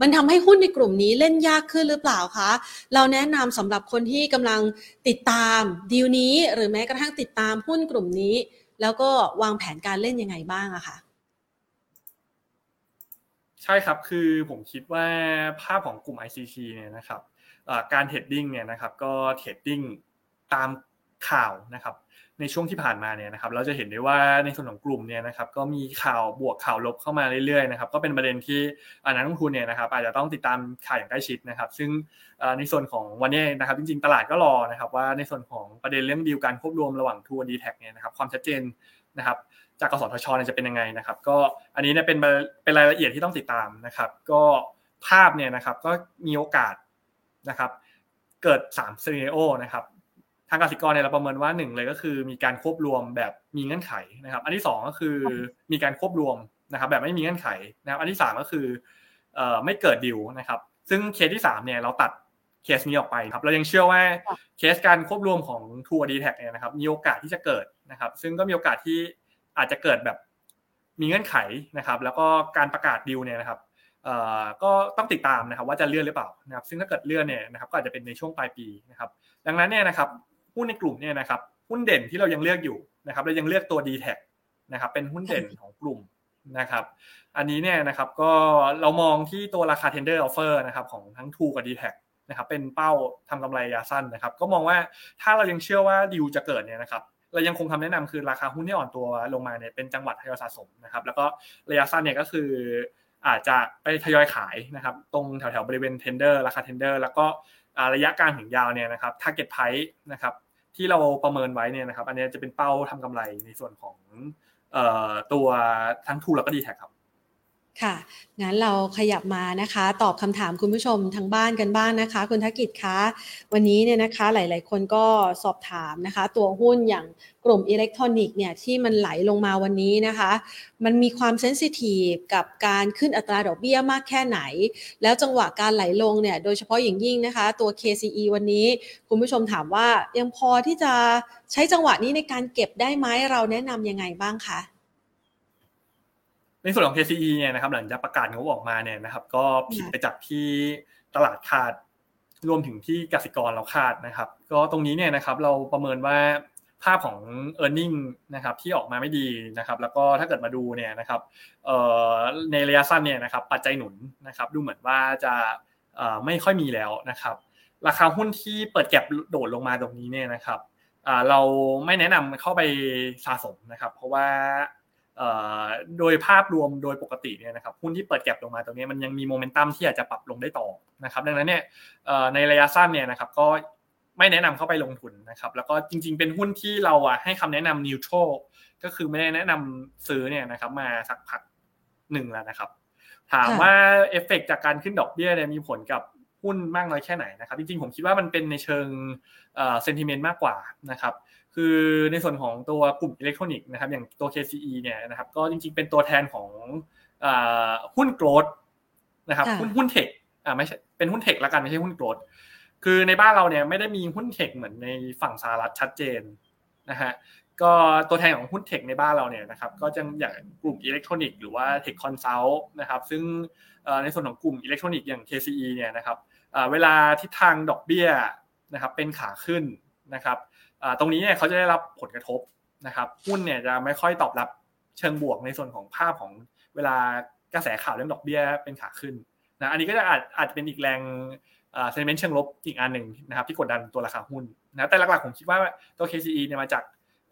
มันทำให้หุ้นในกลุ่มนี้เล่นยากขึ้นหรือเปล่าคะเราแนะนำสำหรับคนที่กำลังติดตามดีลนี้หรือแม้กระทั่งติดตามหุ้นกลุ่มนี้แล้วก็วางแผนการเล่นยังไงบ้างอะคะใช่ครับคือผมคิดว่าภาพของกลุ่ม ไอ ซี ที เนี่ยนะครับการเทรดดิ้งเนี่ยนะครับก็เทรดดิ้งตามข่าวนะครับในช่วงที่ผ่านมาเนี่ยนะครับเราจะเห็นได้ว่าในส่วนของกลุ่มเนี่ยนะครับก็มีข่าวบวกข่าวลบเข้ามาเรื่อยๆนะครับก็เป็นประเด็นที่นักลงทุนเนี่ยนะครับอาจจะต้องติดตามข่าวอย่างใกล้ชิดนะครับซึ่งในส่วนของวันนี้นะครับจริงๆตลาดก็รอนะครับว่าในส่วนของประเด็นเรื่องดีลการควบรวมระหว่าง True กับ ดี แทค เนี่ยนะครับความชัดเจนนะครับจากกสทช.เนี่ยจะเป็นยังไงนะครับก็อันนี้เนี่ยเป็นเป็นรายละเอียดที่ต้องติดตามนะครับก็ภาพเนี่ยนะครับก็มีโอกาสนะครับเกิดสามซีเนโอนะครับทางกสิกรเนี่ยเราประเมินว่าหนึ่งเลยก็คือมีการควบรวมแบบมีเงื่อนไขนะครับอันที่สองก็คือมีการควบรวมนะครับแบบไม่มีเงื่อนไขนะครับอันที่สามก็คือเอ่อไม่เกิดดีลนะครับซึ่งเคสที่สามเนี่ยเราตัดเคสนี้ออกไปครับเรายังเชื่อว่าเคสการควบรวมของ True กับ ดี แทค เนี่ยนะครับมีโอกาสที่จะเกิดนะครับซึ่งก็มีโอกาสที่อาจจะเกิดแบบมีเงื่อนไขนะครับแล้วก็การประกาศดีลเนี่ยนะครับเอ่อก็ต้องติดตามนะครับว่าจะเลื่อนหรือเปล่านะครับซึ่งถ้าเกิดเลื่อนเนี่ยนะครับก็อาจจะเป็นในช่วงปลายปีนะครับดังนั้นเนี่ยนะครับหุ้นในกลุ่มเนี่ยนะครับหุ้นเด่นที่เรายังเลือกอยู่นะครับเรายังเลือกตัว ดี แทค นะครับเป็นหุ้นเด่นของกลุ่มนะครับอันนี้เนี่ยนะครับก็เรามองที่ตัวราคา Tender Offer นะครับของทั้ง True กับ ดี แทค นะครับเป็นเป้าทำกำไรระยะสั้นนะครับก็มองว่าถ้าเรายังเชื่อว่าดีลจะเกิดเนี่ยนะครับเรายังคงคำแนะนำคือราคาหุ้นที่อ่อนตัวลงมาเนี่ยเป็นจังหวะทยอยสะสมนะครับแล้วก็ระยะสั้นเนี่ยก็คืออาจจะไปทยอยขายนะครับตรงแถวๆบริเวณ tender ราคา tender แล้วก็ระยะกลางถึงยาวเนี่ยนะครับ target price นะครับที่เราประเมินไว้เนี่ยนะครับอันนี้จะเป็นเป้าทำกำไรในส่วนของเอ่อตัวทั้ง True แล้วก็ ดี แทค ครับ ค่ะงั้นเราขยับมานะคะตอบคำถามคุณผู้ชมทางบ้านกันบ้างนะคะคุณธกิจคะวันนี้เนี่ยนะคะหลายๆคนก็สอบถามนะคะตัวหุ้นอย่างกลุ่มอิเล็กทรอนิกส์เนี่ยที่มันไหลลงมาวันนี้นะคะมันมีความเซนซิทีฟกับการขึ้นอัตราดอกเบี้ยมากแค่ไหนแล้วจังหวะการไหลลงเนี่ยโดยเฉพาะอย่างยิ่งนะคะตัว เค ซี อี วันนี้คุณผู้ชมถามว่ายังพอที่จะใช้จังหวะนี้ในการเก็บได้ไหมเราแนะนำยังไงบ้างคะในส่วนของ เค ซี อี เนี่ยนะครับหลังจากประกาศงบออกมาเนี่ยนะครับก็ผิดไปจากที่ตลาดคาดรวมถึงที่กสิกรเราคาดนะครับก็ตรงนี้เนี่ยนะครับเราประเมินว่าภาพของ earning นะครับที่ออกมาไม่ดีนะครับแล้วก็ถ้าเกิดมาดูเนี่ยนะครับเอ่อในระยะสั้นเนี่ยนะครับปัจจัยหนุนนะครับดูเหมือนว่าจะเอ่อไม่ค่อยมีแล้วนะครับราคาหุ้นที่เปิดแก็ปโดดลงมาตรงนี้เนี่ยนะครับอ่าเราไม่แนะนำเข้าไปสะสมนะครับเพราะว่าโดยภาพรวมโดยปกติเนี่ยนะครับหุ้นที่เปิดแก็ปลงมาตรงนี้มันยังมีโมเมนตัมที่อาจจะปรับลงได้ต่อนะครับดังนั้นเนี่ยในระยะสั้นเนี่ยนะครับก็ไม่แนะนำเข้าไปลงทุนนะครับแล้วก็จริงๆเป็นหุ้นที่เราให้คำแนะนำนิวโตรก็คือไม่ได้แนะนำซื้อเนี่ยนะครับมาสักพักหนึ่งแล้วนะครับถามว่าเอฟเฟกต์จากการขึ้นดอกเบี้ยเนี่ยมีผลกับหุ้นมากน้อยแค่ไหนนะครับจริงๆผมคิดว่ามันเป็นในเชิงเอ่อเซนติเมนต์มากกว่านะครับคือในส่วนของตัวกลุ่มอิเล็กทรอนิกส์นะครับอย่างตัว เค ซี อี เนี่ยนะครับก็จริงๆเป็นตัวแทนของเอ่อหุ้นโกรทนะครับหุ้นหุ้นเทคอ่าไม่ใช่เป็นหุ้นเทคละกันไม่ใช่หุ้นโกรทคือในบ้านเราเนี่ยไม่ได้มีหุ้นเทคเหมือนในฝั่งสหรัฐชัดเจนนะฮะก็ตัวแทนของหุ้นเทคในบ้านเราเนี่ยนะครับก็จะอย่างกลุ่มอิเล็กทรอนิกส์หรือว่าเทคคอนซัลท์นะครับซึ่งในส่วนของกลุ่มอิเล็กทรอนิกส์อย่าง เค ซี อี เนี่ยนะครับเวลาทิศทางดอกเบี้ยนะครับเป็นขาขึ้นนะครับตรงนี้เนี่ยเขาจะได้รับผลกระทบนะครับหุ้นเนี่ยจะไม่ค่อยตอบรับเชิงบวกในส่วนของภาพของเวลากระแสข่าวเรื่องดอกเบี้ยเป็นขาขึ้นนะอันนี้ก็จะอาจอาจจะเป็นอีกแรงเอ่อเซนติเมนต์เชิงลบอีกอันนึงนะครับที่กดดันตัวราคาหุ้นนะแต่หลักๆผมคิดว่าตัว เค ซี อี เนี่ยมาจาก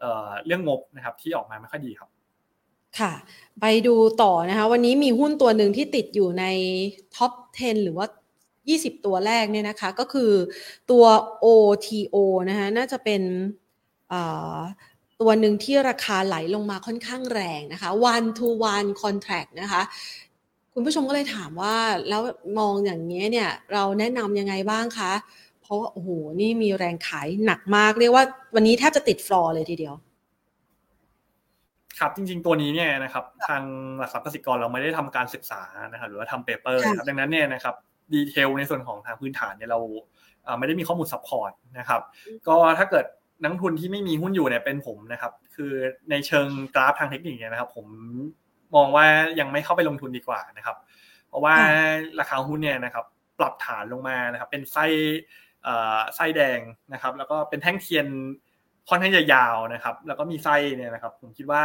เอ่อเรื่องงบนะครับที่ออกมาไม่ค่อยดีครับค่ะไปดูต่อนะคะวันนี้มีหุ้นตัวนึงที่ติดอยู่ในท็อปสิบหรือว่ายี่สิบตัวแรกเนี่ยนะคะก็คือตัว โอ ที โอ นะคะน่าจะเป็นตัวหนึ่งที่ราคาไหลลงมาค่อนข้างแรงนะคะ one to one contract นะคะคุณผู้ชมก็เลยถามว่าแล้วมองอย่างนี้เนี่ยเราแนะนำยังไงบ้างคะเพราะโอ้โหนี่มีแรงขายหนักมากเรียกว่าวันนี้แทบจะติดฟลอร์เลยทีเดียวครับจริงๆตัวนี้เนี่ยนะครับทางหลักทรัพย์กสิกรเราไม่ได้ทำการศึกษานะครับหรือว่าทำเปเปอร์นะครับดังนั้นเนี่ยนะครับดีเทลในส่วนของทางพื้นฐานเนี่ยเราไม่ได้มีข้อมูลซัพพอร์ตนะครับก็ถ้าเกิดนักทุนที่ไม่มีหุ้นอยู่เนี่ยเป็นผมนะครับคือในเชิงกราฟทางเทคนิคเนี่ยนะครับผมมองว่ายังไม่เข้าไปลงทุนดีกว่านะครับเพราะว่าราคาหุ้นเนี่ยนะครับปรับฐานลงมานะครับเป็นไส้เอ่อไส้แดงนะครับแล้วก็เป็นแท่งเทียนค่อนข้างยาวนะครับแล้วก็มีไส้เนี่ยนะครับผมคิดว่า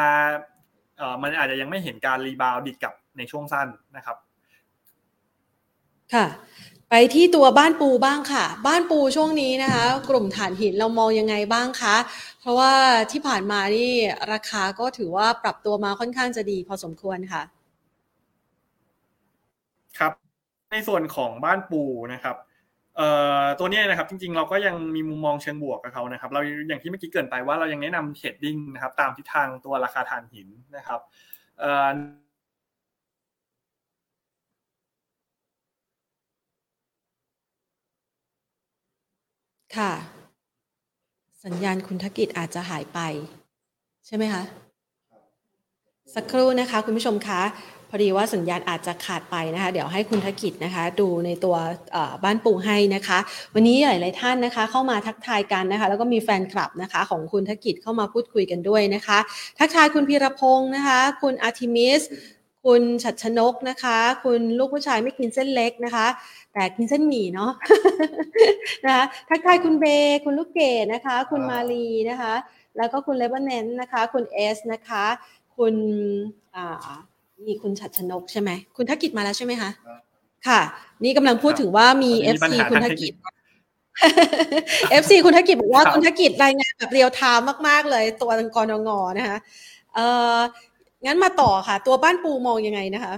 เอ่อมันอาจจะยังไม่เห็นการรีบาวด์ดิดกลับในช่วงสั้นนะครับค่ะไปที่ตัวบ้านปูบ้างค่ะบ้านปูช่วงนี้นะคะกลุ่มถ่านหินเรามองยังไงบ้างคะเพราะว่าที่ผ่านมานี่ราคาก็ถือว่าปรับตัวมาค่อนข้างจะดีพอสมควรค่ะครับในส่วนของบ้านปูนะครับเอ่อตัวนี้นะครับจริงๆเราก็ยังมีมุมมองเชิงบวกกับเขานะครับเราอย่างที่เมื่อกี้เกริ่นไปว่าเรายังแนะนำเทรดดิ้งนะครับตามทิศทางตัวราคาถ่านหินนะครับเอ่อค่ะสัญญาณคุณธกิจอาจจะหายไปใช่ไหมคะสักครู่นะคะคุณผู้ชมคะพอดีว่าสัญญาณอาจจะขาดไปนะคะเดี๋ยวให้คุณธกิจนะคะดูในตัวบ้านปูให้นะคะวันนี้หลายๆท่านนะคะเข้ามาทักทายกันนะคะแล้วก็มีแฟนคลับนะคะของคุณธกิจเข้ามาพูดคุยกันด้วยนะคะทักทายคุณพีรพงษ์นะคะคุณอาร์ทิมิสคุณฉัตรชนกนะคะคุณลูกผู้ชายไม่กินเส้นเล็กนะคะแต่กินเส้นหมี่เนาะนะคะทักทายคุณเบคุณลูกเกดนะคะคุณมาลีนะคะแล้วก็คุณเลเบเนนนะคะคุณเอสนะคะคุณอ่านี่คุณฉัตรชนกใช่ไหมคุณธกิจมาแล้วใช่ไหมคะค่ะนี่กำลังพูดถึงว่ามี เอฟ ซี คุณธกิจ เอฟ ซี คุณธกิจบอกว่าคุณธกิจรายงานแบบเรียลไทม์มากๆเลยตัวกนง.นะคะเอ่องั้นมาต่อค่ะตัวบ้านปูมองยังไงนะคะ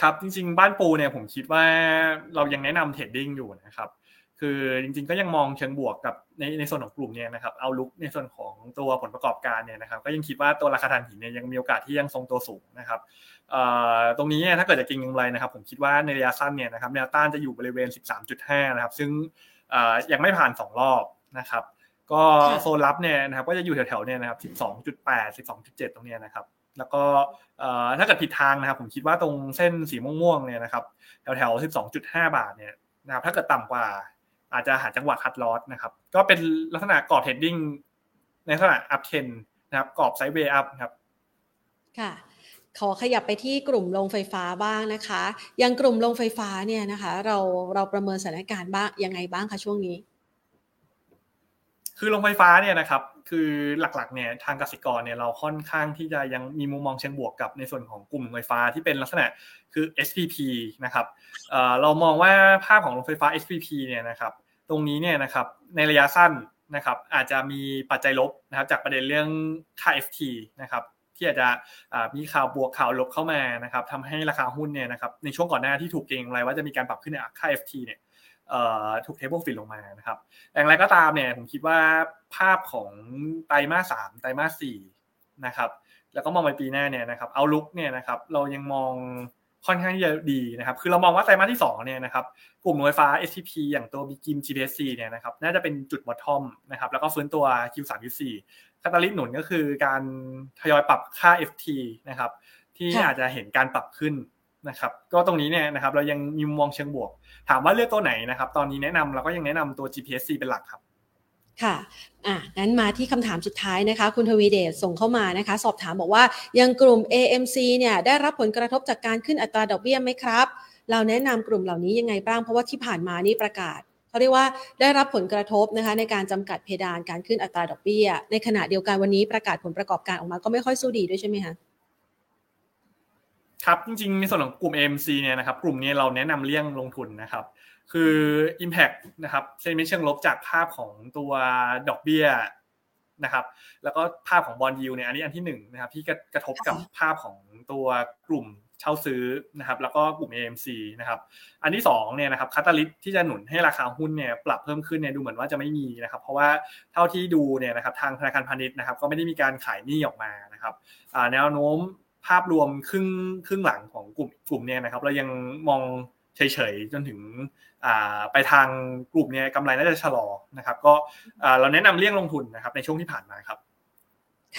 ครับจริงๆบ้านปูเนี่ยผมคิดว่าเรายังแนะนำเทรดดิ้งอยู่นะครับ คือจริงๆก็ยังมองเชิงบวกกับในในส่วนของกลุ่มเนี่ยนะครับเอาลุกในส่วนของตัวผลประกอบการเนี่ยนะครับก็ยังคิดว่าตัวราคาถ่านหินเนี่ยยังมีโอกาสที่ยังทรงตัวสูงนะครับตรงนี้เนี่ยถ้าเกิดจะเก็งกำไรนะครับผมคิดว่าในระยะสั้นเนี่ยนะครับแนวต้านจะอยู่บริเวณ สิบสามจุดห้า นะครับซึ่งยังไม่ผ่านสองรอบนะครับก็โซนลับเนี่ยนะครับก็จะอยู่แถวๆเนี่ยนะครับ สิบสองจุดแปด สิบสองจุดเจ็ด ตรงเนี้ยนะครับแล้วก็ถ้าเกิดผิดทางนะครับผมคิดว่าตรงเส้นสีม่วงๆเนี่ยนะครับแถวๆ สิบสองจุดห้า บาทเนี่ยนะครับถ้าเกิดต่ำกว่าอาจจะหาจังหวะคัทลอสนะครับก็เป็นลักษณะกรอบเทรดดิ้งในลักษณะอัพเทรนนะครับกรอบไซด์เวย์อัพครับค่ะขอขยับไปที่กลุ่มโรงไฟฟ้าบ้างนะคะอย่างกลุ่มโรงไฟฟ้าเนี่ยนะคะเราเราประเมินสถานการณ์บ้างยังไงบ้างคะช่วงนี้คือโรงไฟฟ้าเนี่ยนะครับคือหลักๆเนี่ยทางกสิกรเนี่ยเราค่อนข้างที่จะยังมีมุมมองเชิงบวกกับในส่วนของกลุ่มโรงไฟฟ้าที่เป็นลักษณะคือ เอส พี พี นะครับ เอ่อ เรามองว่าภาพของโรงไฟฟ้า เอส พี พี เนี่ยนะครับตรงนี้เนี่ยนะครับในระยะสั้นนะครับอาจจะมีปัจจัยลบนะครับจากประเด็นเรื่องค่า เอฟ ที นะครับที่อาจจะมีข่าวบวกข่าวลบเข้ามานะครับทำให้ราคาหุ้นเนี่ยนะครับในช่วงก่อนหน้าที่ถูกเก็งกำไรว่าจะมีการปรับขึ้นในค่า เอฟ ที เนี่ยถูกเทเบิลฟิลลงมานะครับอย่างไรก็ตามเนี่ยผมคิดว่าภาพของไตรมาสสามไตรมาสสี่นะครับแล้วก็มองไปปีหน้าเนี่ยนะครับเอาลุคเนี่ยนะครับเรายังมองค่อนข้างที่จะดีนะครับคือเรามองว่าไตรมาสที่สองเนี่ยนะครับกลุ่มโรงไฟฟ้า เอส ที พี อย่างตัว บี จี ไอ เอ็ม จี ดี เอส ซี เนี่ยนะครับน่าจะเป็นจุดบอททอมนะครับแล้วก็ฟื้นตัว คิว สาม คิว สี่ คาตาลิสต์หนุนก็คือการทยอยปรับค่า เอฟ ที นะครับที่อาจจะเห็นการปรับขึ้นนะครับก็ตรงนี้เนี่ยนะครับเรายังมีมุมมองเชิงบวกถามว่าเลือกตัวไหนนะครับตอนนี้แนะนำเราก็ยังแนะนำตัว จี พี เอส ซี เป็นหลักครับค่ะอ่ะงั้นมาที่คำถามสุดท้ายนะคะคุณทวีเดชส่งเข้ามานะคะสอบถามบอกว่ายังกลุ่ม เอ เอ็ม ซี เนี่ยได้รับผลกระทบจากการขึ้นอัตราดอกเบี้ยไหมครับเราแนะนำกลุ่มเหล่านี้ยังไงบ้างเพราะว่าที่ผ่านมานี่ประกาศเขาเรียกว่าได้รับผลกระทบนะคะในการจำกัดเพดานการขึ้นอัตราดอกเบี้ยในขณะเดียวกันวันนี้ประกาศผลประกอบการออกมาก็ไม่ค่อยสู้ดีด้วยใช่ไหมคะครับจริงๆในส่วนของกลุ่ม เอ เอ็ม ซี เนี่ยนะครับกลุ่มนี้เราแนะนำเลี่ยงลงทุนนะครับคือ impact นะครับเซนติเมนต์เชิงลบจากภาพของตัวดอกเบี้ยนะครับแล้วก็ภาพของ bond yield เนี่ยอันนี้อันที่หนึ่งนะครับที่กระทบกับภาพของตัวกลุ่มเช่าซื้อนะครับแล้วก็กลุ่ม เอ เอ็ม ซี นะครับอันที่สองเนี่ยนะครับคาตาลิสต์ที่จะหนุนให้ราคาหุ้นเนี่ยปรับเพิ่มขึ้นเนี่ยดูเหมือนว่าจะไม่มีนะครับเพราะว่าเท่าที่ดูเนี่ยนะครับทางธนาคารพาณิชย์นะครับก็ไม่ได้มีการขายหนี้ออกมานะครับอ่าแนวโน้มภาพรวมครึ่งครึ่งหลังของกลุ่มกลุ่มเนี่ยนะครับเรายังมองเฉยๆจนถึงอ่าไปทางกลุ่มเนี่ยกำไรน่าจะชะลอนะครับก็อ่าเราแนะนำเลี่ยงลงทุนนะครับในช่วงที่ผ่านมาครับ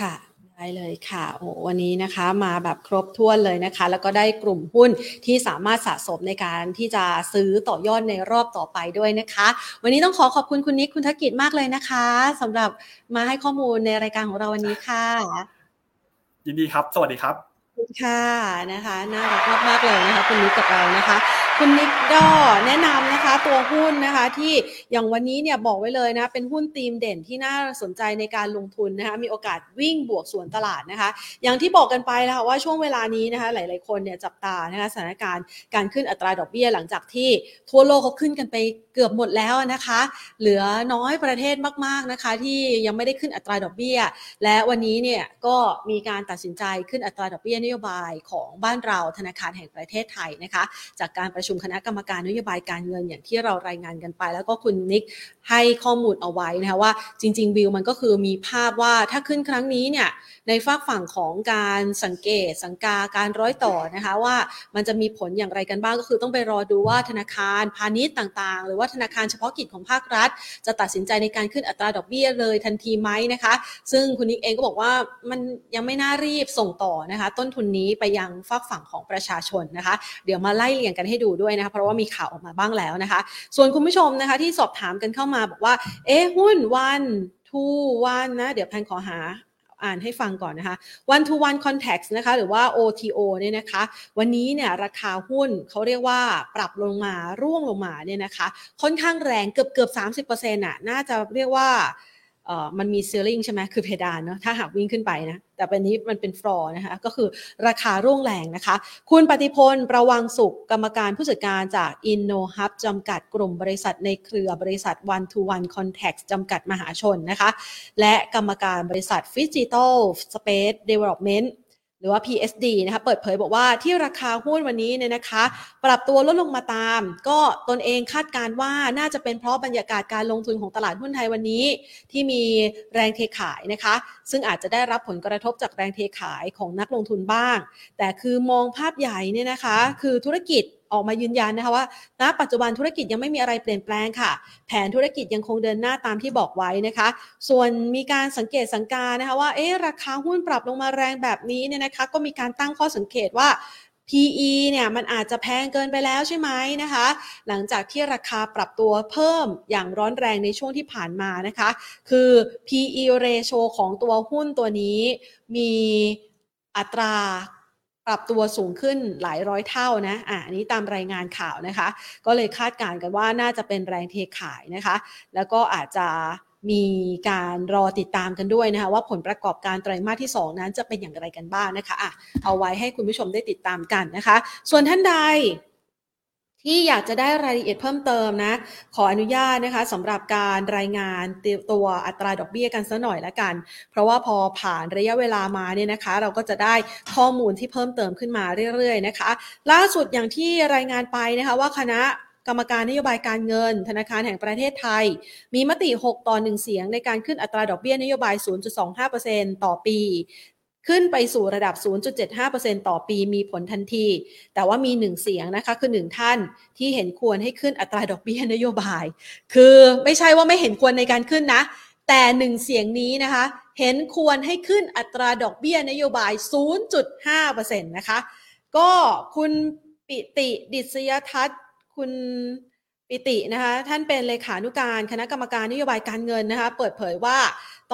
ค่ะได้เลยค่ะโอ้วันนี้นะคะมาแบบครบถ้วนเลยนะคะแล้วก็ได้กลุ่มหุ้นที่สามารถสะสมในการที่จะซื้อต่อยอดในรอบต่อไปด้วยนะคะวันนี้ต้องขอขอบคุณคุณนิกคุณธกิจมากเลยนะคะสำหรับมาให้ข้อมูลในรายการของเราวันนี้ค่ะยินดีครับสวัสดีครับค่ะนะคะน่ารักมากๆเลยนะคะคุณนิกกับเรานะคะคุณนิกก็แนะนำนะคะตัวหุ้นนะคะที่อย่างวันนี้เนี่ยบอกไว้เลยนะเป็นหุ้นธีมเด่นที่น่าสนใจในการลงทุนนะคะมีโอกาสวิ่งบวกส่วนตลาดนะคะอย่างที่บอกกันไปแล้วค่ะว่าช่วงเวลานี้นะคะหลายๆคนเนี่ยจับตานะคะสถานการณ์การขึ้นอัตราดอกเบี้ยหลังจากที่ทั่วโลกเขาขึ้นกันไปเกือบหมดแล้วนะคะเหลือน้อยประเทศมากๆนะคะที่ยังไม่ได้ขึ้นอัตราดอกเบี้ยและวันนี้เนี่ยก็มีการตัดสินใจขึ้นอัตราดอกเบี้ยนโยบายของบ้านเราธนาคารแห่งประเทศไทยนะคะจากการประชุมคณะกรรมการนโยบายการเงินอย่างที่เรารายงานกันไปแล้วก็คุณนิกให้ข้อมูลเอาไว้นะคะว่าจริงๆวิวมันก็คือมีภาพว่าถ้าขึ้นครั้งนี้เนี่ยในฝากฝั่งของการสังเกตสังกาการร้อยต่อนะคะว่ามันจะมีผลอย่างไรกันบ้างก็คือต้องไปรอดูว่าธนาคารพาณิชย์ต่างๆหรือว่าธนาคารเฉพาะกิจของภาครัฐจะตัดสินใจในการขึ้นอัตราดอกเบี้ยเลยทันทีไหมนะคะซึ่งคุณนิกเองก็บอกว่ามันยังไม่น่ารีบส่งต่อนะคะต้นทุนนี้ไปยังฝากฝั่งของประชาชนนะคะเดี๋ยวมาไล่เรียงกันให้ดูด้วยนะคะเพราะว่ามีข่าวออกมาบ้างแล้วนะคะส่วนคุณผู้ชมนะคะที่สอบถามกันเข้ามาบอกว่าเอ๊ะหุ้นวัน ทู วันนะเดี๋ยวแพนขอหาอ่านให้ฟังก่อนนะคะ one to one context นะคะหรือว่า โอ ที โอ เนี่ยนะคะวันนี้เนี่ยราคาหุ้นเขาเรียกว่าปรับลงมาร่วงลงมาเนี่ยนะคะค่อนข้างแรงเกือบๆ สามสิบเปอร์เซ็นต์ น่ะน่าจะเรียกว่าเอ่อมันมี ceiling ใช่ไหมคือเพดานเนาะถ้าหากวิ่งขึ้นไปนะแต่เป็นนี้มันเป็น floor นะคะก็คือราคาร่วงแรงนะคะคุณปฏิพลประวังสุขกรรมการผู้จัดการจาก InnoHub จำกัดกลุ่มบริษัทในเครือบริษัท One to One Contact จำกัดมหาชนนะคะและกรรมการบริษัท Digital Space Development หรือว่า พี เอส ดี นะคะเปิดเผยบอกว่าที่ราคาหุ้นวันนี้เนี่ยนะคะปรับตัวลดลงมาตามก็ตนเองคาดการณ์ว่าน่าจะเป็นเพราะบรรยากาศการลงทุนของตลาดหุ้นไทยวันนี้ที่มีแรงเทขายนะคะซึ่งอาจจะได้รับผลกระทบจากแรงเทขายของนักลงทุนบ้างแต่คือมองภาพใหญ่เนี่ยนะคะคือธุรกิจออกมายืนยันนะคะว่าณปัจจุบันธุรกิจยังไม่มีอะไรเปลี่ยนแปลงค่ะแผนธุรกิจยังคงเดินหน้าตามที่บอกไว้นะคะส่วนมีการสังเกตสังการนะคะว่าเอ๊ะราคาหุ้นปรับลงมาแรงแบบนี้เนี่ยนะคะก็มีการตั้งข้อสังเกตว่า พี อี เนี่ยมันอาจจะแพงเกินไปแล้วใช่ไหมนะคะหลังจากที่ราคาปรับตัวเพิ่มอย่างร้อนแรงในช่วงที่ผ่านมานะคะคือ พี อี ratio ของตัวหุ้นตัวนี้มีอัตราปรับตัวสูงขึ้นหลายร้อยเท่านะอ่ะอันนี้ตามรายงานข่าวนะคะก็เลยคาดการณ์กันว่าน่าจะเป็นแรงเทขายนะคะแล้วก็อาจจะมีการรอติดตามกันด้วยนะคะว่าผลประกอบการไตรมาสที่สองนั้นจะเป็นอย่างไรกันบ้างนะคะอ่ะเอาไว้ให้คุณผู้ชมได้ติดตามกันนะคะส่วนท่านใดที่อยากจะได้รายละเอียดเพิ่มเติมนะขออนุญาตนะคะสำหรับการรายงานตัวอัตราดอกเบี้ยกันซะหน่อยละกันเพราะว่าพอผ่านระยะเวลามาเนี่ยนะคะเราก็จะได้ข้อมูลที่เพิ่มเติมขึ้นมาเรื่อยๆนะคะล่าสุดอย่างที่รายงานไปนะคะว่าคณะกรรมการนโยบายการเงินธนาคารแห่งประเทศไทยมีมติหกต่อหนึ่งเสียงในการขึ้นอัตราดอกเบี้ยนโยบาย ศูนย์จุดสองห้าเปอร์เซ็นต์ ต่อปีขึ้นไปสู่ระดับ ศูนย์จุดเจ็ดห้าเปอร์เซ็นต์ ต่อปีมีผลทันทีแต่ว่ามีหนึ่งเสียงนะคะคือหนึ่งท่านที่เห็นควรให้ขึ้นอัตราดอกเบี้ยนโยบายคือไม่ใช่ว่าไม่เห็นควรในการขึ้นนะแต่หนึ่งเสียงนี้นะคะเห็นควรให้ขึ้นอัตราดอกเบี้ยนโยบาย ศูนย์จุดห้าเปอร์เซ็นต์ นะคะก็คุณปิติดิษยทัศน์คุณปิตินะคะท่านเป็นเลขานุการคณะกรรมการนโยบายการเงินนะคะเปิดเผยว่า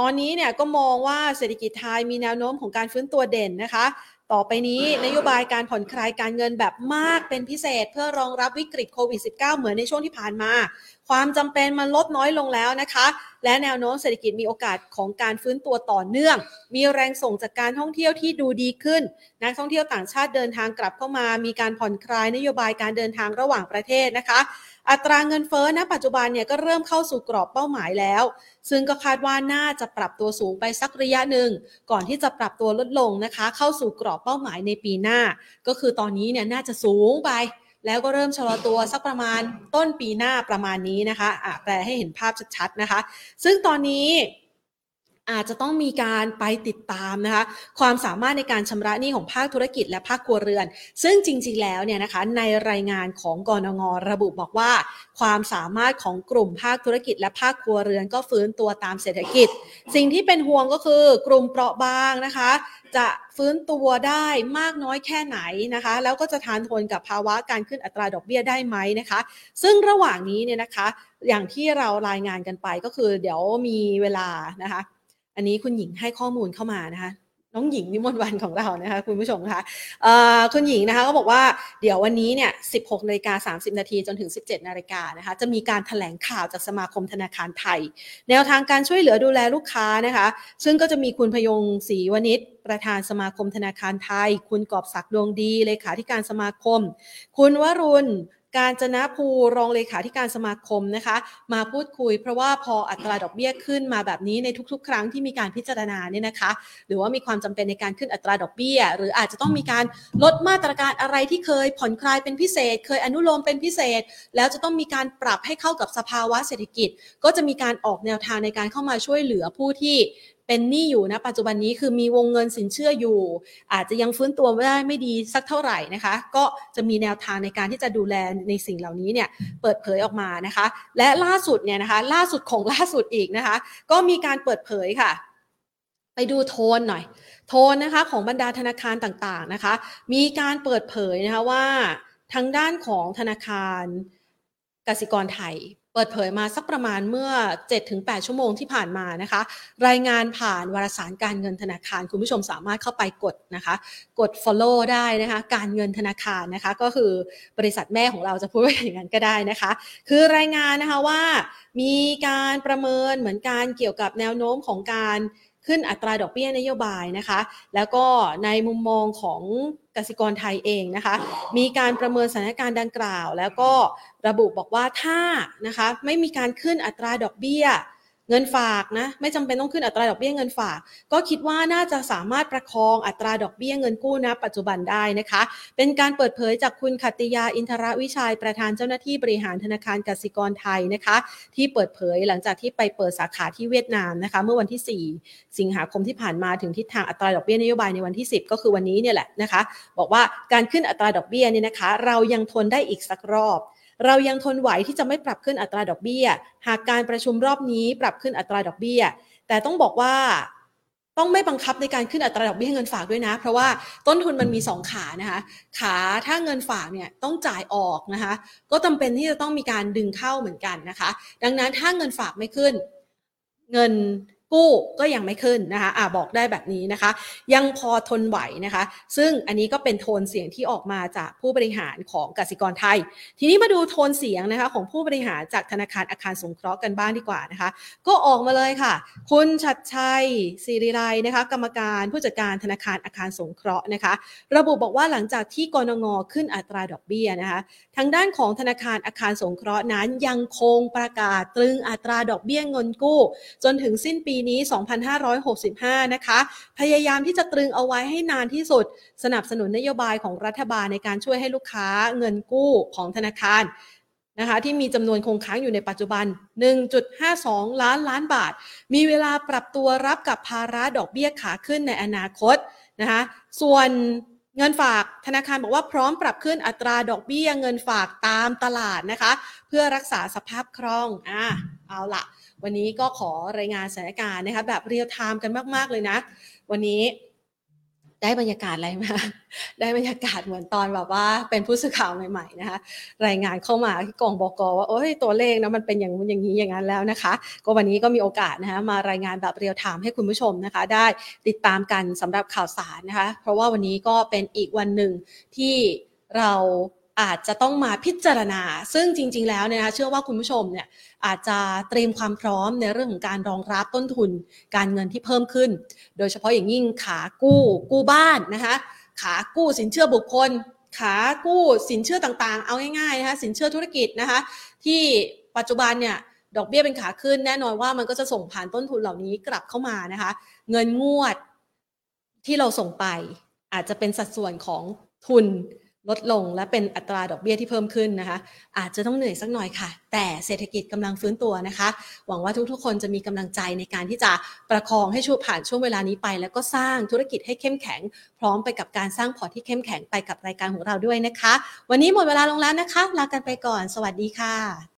ตอนนี้เนี่ยก็มองว่าเศรษฐกิจไทยมีแนวโน้มของการฟื้นตัวเด่นนะคะต่อไปนี้นโยบายการผ่อนคลายการเงินแบบมากเป็นพิเศษเพื่อรองรับวิกฤตโควิด สิบเก้า เหมือนในช่วงที่ผ่านมาความจำเป็นมันลดน้อยลงแล้วนะคะและแนวโน้มเศรษฐกิจมีโอกาสของการฟื้นตัวต่อเนื่องมีแรงส่งจากการท่องเที่ยวที่ดูดีขึ้นนักท่องเที่ยวต่างชาติเดินทางกลับเข้ามามีการผ่อนคลายนโยบายการเดินทางระหว่างประเทศนะคะอัตราเงินเฟ้อณปัจจุบันเนี่ยก็เริ่มเข้าสู่กรอบเป้าหมายแล้วซึ่งก็คาดว่าน่าจะปรับตัวสูงไปสักระยะหนึ่งก่อนที่จะปรับตัวลดลงนะคะเข้าสู่กรอบเป้าหมายในปีหน้าก็คือตอนนี้เนี่ยน่าจะสูงไปแล้วก็เริ่มชะลอตัวสักประมาณต้นปีหน้าประมาณนี้นะคะอ่ะแปลให้เห็นภาพชัดๆนะคะซึ่งตอนนี้อาจจะต้องมีการไปติดตามนะคะความสามารถในการชำระหนี้ของภาคธุรกิจและภาคครัวเรือนซึ่งจริงๆแล้วเนี่ยนะคะในรายงานของกนง.ระบุบอกว่าความสามารถของกลุ่มภาคธุรกิจและภาคครัวเรือนก็ฟื้นตัวตามเศรษฐกิจสิ่งที่เป็นห่วงก็คือกลุ่มเปราะบางนะคะจะฟื้นตัวได้มากน้อยแค่ไหนนะคะแล้วก็จะทานทนกับภาวะการขึ้นอัตราดอกเบี้ยได้ไหมนะคะซึ่งระหว่างนี้เนี่ยนะคะอย่างที่เรารายงานกันไปก็คือเดี๋ยวมีเวลานะคะอันนี้คุณหญิงให้ข้อมูลเข้ามานะคะน้องหญิงวิมลวรรณของเรานะคะคุณผู้ชมคะเอ่อคุณหญิงนะคะก็บอกว่าเดี๋ยววันนี้เนี่ย สิบหกนาฬิกาสามสิบนาที จนถึง สิบเจ็ดนาฬิกานะคะจะมีการแถลงข่าวจากสมาคมธนาคารไทยแนวทางการช่วยเหลือดูแลลูกค้านะคะซึ่งก็จะมีคุณพยงศรีวณิชประธานสมาคมธนาคารไทยคุณกอบศักดิ์ดวงดีเลขาธิการสมาคมคุณวรุณการจนะภูรองเลขาธิการสมาคมนะคะมาพูดคุยเพราะว่าพออัตราดอกเบี้ยขึ้นมาแบบนี้ในทุกๆครั้งที่มีการพิจารณาเนี่ยนะคะหรือว่ามีความจำเป็นในการขึ้นอัตราดอกเบี้ยหรืออาจจะต้องมีการลดมาตรการอะไรที่เคยผ่อนคลายเป็นพิเศษเคยอนุโลมเป็นพิเศษแล้วจะต้องมีการปรับให้เข้ากับสภาวะเศรษฐกิจก็จะมีการออกแนวทางในการเข้ามาช่วยเหลือผู้ที่เป็นหนี้อยู่นะปัจจุบันนี้คือมีวงเงินสินเชื่ออยู่อาจจะยังฟื้นตัวไม่ได้ไม่ดีสักเท่าไหร่นะคะก็จะมีแนวทางในการที่จะดูแลในสิ่งเหล่านี้เนี่ยเปิดเผยออกมานะคะและล่าสุดเนี่ยนะคะล่าสุดของล่าสุดอีกนะคะก็มีการเปิดเผยค่ะไปดูโทนหน่อยโทนนะคะของบรรดาธนาคารต่างๆนะคะมีการเปิดเผยนะคะว่าทางด้านของธนาคารกสิกรไทยเปิดเผยมาสักประมาณเมื่อ เจ็ดถึงแปด ชั่วโมงที่ผ่านมานะคะรายงานผ่านวารสารการเงินธนาคารคุณผู้ชมสามารถเข้าไปกดนะคะกด follow ได้นะคะการเงินธนาคารนะคะก็คือบริษัทแม่ของเราจะพูดว่าอย่างนั้นก็ได้นะคะคือรายงานนะคะว่ามีการประเมินเหมือนกันเกี่ยวกับแนวโน้มของการขึ้นอัตราดอกเบี้ยนโยบายนะคะแล้วก็ในมุมมองของกสิกรไทยเองนะคะมีการประเมินสถานการณ์ดังกล่าวแล้วก็ระบุบอกว่าถ้านะคะไม่มีการขึ้นอัตราดอกเบี้ย เงินฝากนะไม่จำเป็นต้องขึ้นอัตราดอกเบี้ยเงินฝากก็คิดว่าน่าจะสามารถประคองอัตราดอกเบี้ยเงินกู้ณปัจจุบันได้นะคะเป็นการเปิดเผยจากคุณขัตติยาอินทรวิชัยประธานเจ้าหน้าที่บริหารธนาคารกสิกรไทยนะคะที่เปิดเผยหลังจากที่ไปเปิดสาขาที่เวียดนามนะคะเมื่อวันที่สี่สิงหาคมที่ผ่านมาถึงทิศทางอัตราดอกเบี้ยนโยบายในวันที่สิบก็คือวันนี้เนี่ยแหละนะคะบอกว่าการขึ้นอัตราดอกเบี้ยเนี่ยนะคะเรายังทนได้อีกสักรอบเรายังทนไหวที่จะไม่ปรับขึ้นอัตราดอกเบี้ยหากการประชุมรอบนี้ปรับขึ้นอัตราดอกเบี้ยแต่ต้องบอกว่าต้องไม่บังคับในการขึ้นอัตราดอกเบี้ยเงินฝากด้วยนะเพราะว่าต้นทุนมันมีสองขานะคะขาถ้าเงินฝากเนี่ยต้องจ่ายออกนะคะก็จำเป็นที่จะต้องมีการดึงเข้าเหมือนกันนะคะดังนั้นถ้าเงินฝากไม่ขึ้นเงินกู้ก็ยังไม่ขึ้นนะคะอ่ะบอกได้แบบนี้นะคะยังพอทนไหวนะคะซึ่งอันนี้ก็เป็นโทนเสียงที่ออกมาจากผู้บริหารของกสิกรไทยทีนี้มาดูโทนเสียงนะคะของผู้บริหารจากธนาคารอาคารสงเคราะห์กันบ้างดีกว่านะคะก็ออกมาเลยค่ะคุณชัดชัยศิริไลนะคะกรรมการผู้จัดการธนาคารอาคารสงเคราะห์นะคะระบุบอกว่าหลังจากที่กนง.ขึ้นอัตราดอกเบี้ยนะคะทางด้านของธนาคารอาคารสงเคราะห์นั้นยังคงประกาศตรึงอัตราดอกเบี้ยเงินกู้จนถึงสิ้นปีปีนี้ สองพันห้าร้อยหกสิบห้า นะคะพยายามที่จะตรึงเอาไว้ให้นานที่สุดสนับสนุนนโยบายของรัฐบาลในการช่วยให้ลูกค้าเงินกู้ของธนาคารนะคะที่มีจำนวนคงค้างอยู่ในปัจจุบัน หนึ่งจุดห้าสอง ล้านล้านบาทมีเวลาปรับตัวรับกับภาระดอกเบี้ยขาขึ้นในอนาคตนะคะส่วนเงินฝากธนาคารบอกว่าพร้อมปรับขึ้นอัตราดอกเบี้ยเงินฝากตามตลาดนะคะเพื่อรักษาสภาพคล่องอ่ะเอาล่ะวันนี้ก็ขอรายงานสถานการณ์นะคะแบบเรียลไทม์กันมากๆเลยนะวันนี้ได้บรรยากาศอะไรมาได้บรรยากาศเหมือนตอนแบบว่าเป็นผู้สื่อข่าวใหม่ๆนะคะรายงานเข้ามาที่กองบก.ว่าโอ้ยตัวเลขนะมันเป็นอย่างนู้นอย่างนี้อย่างนั้นแล้วนะคะก็วันนี้ก็มีโอกาสนะคะมารายงานแบบเรียลไทม์ให้คุณผู้ชมนะคะได้ติดตามกันสำหรับข่าวสารนะคะเพราะว่าวันนี้ก็เป็นอีกวันหนึ่งที่เราอาจจะต้องมาพิจารณาซึ่งจริงๆแล้วเนี่ยนะคะเชื่อว่าคุณผู้ชมเนี่ยอาจจะเตรียมความพร้อมในเรื่องของการรองรับต้นทุนการเงินที่เพิ่มขึ้นโดยเฉพาะอย่างยิ่งขากู้กู้บ้านนะคะขากู้สินเชื่อบุคคลขากู้สินเชื่อต่างๆเอาง่ายๆนะคะสินเชื่อธุรกิจนะคะที่ปัจจุบันเนี่ยดอกเบี้ยเป็นขาขึ้นแน่นอนว่ามันก็จะส่งผ่านต้นทุนเหล่านี้กลับเข้ามานะคะเงินงวดที่เราส่งไปอาจจะเป็นสัดส่วนของทุนลดลงและเป็นอัตราดอกเบี้ยที่เพิ่มขึ้นนะคะอาจจะต้องเหนื่อยสักหน่อยค่ะแต่เศรษฐกิจกำลังฟื้นตัวนะคะหวังว่าทุกๆคนจะมีกำลังใจในการที่จะประคองให้ช่วยผ่านช่วงเวลานี้ไปแล้วก็สร้างธุรกิจให้เข้มแข็งพร้อมไปกับการสร้างพอร์ตที่เข้มแข็งไปกับรายการของเราด้วยนะคะวันนี้หมดเวลาลงแล้วนะคะลากันไปก่อนสวัสดีค่ะ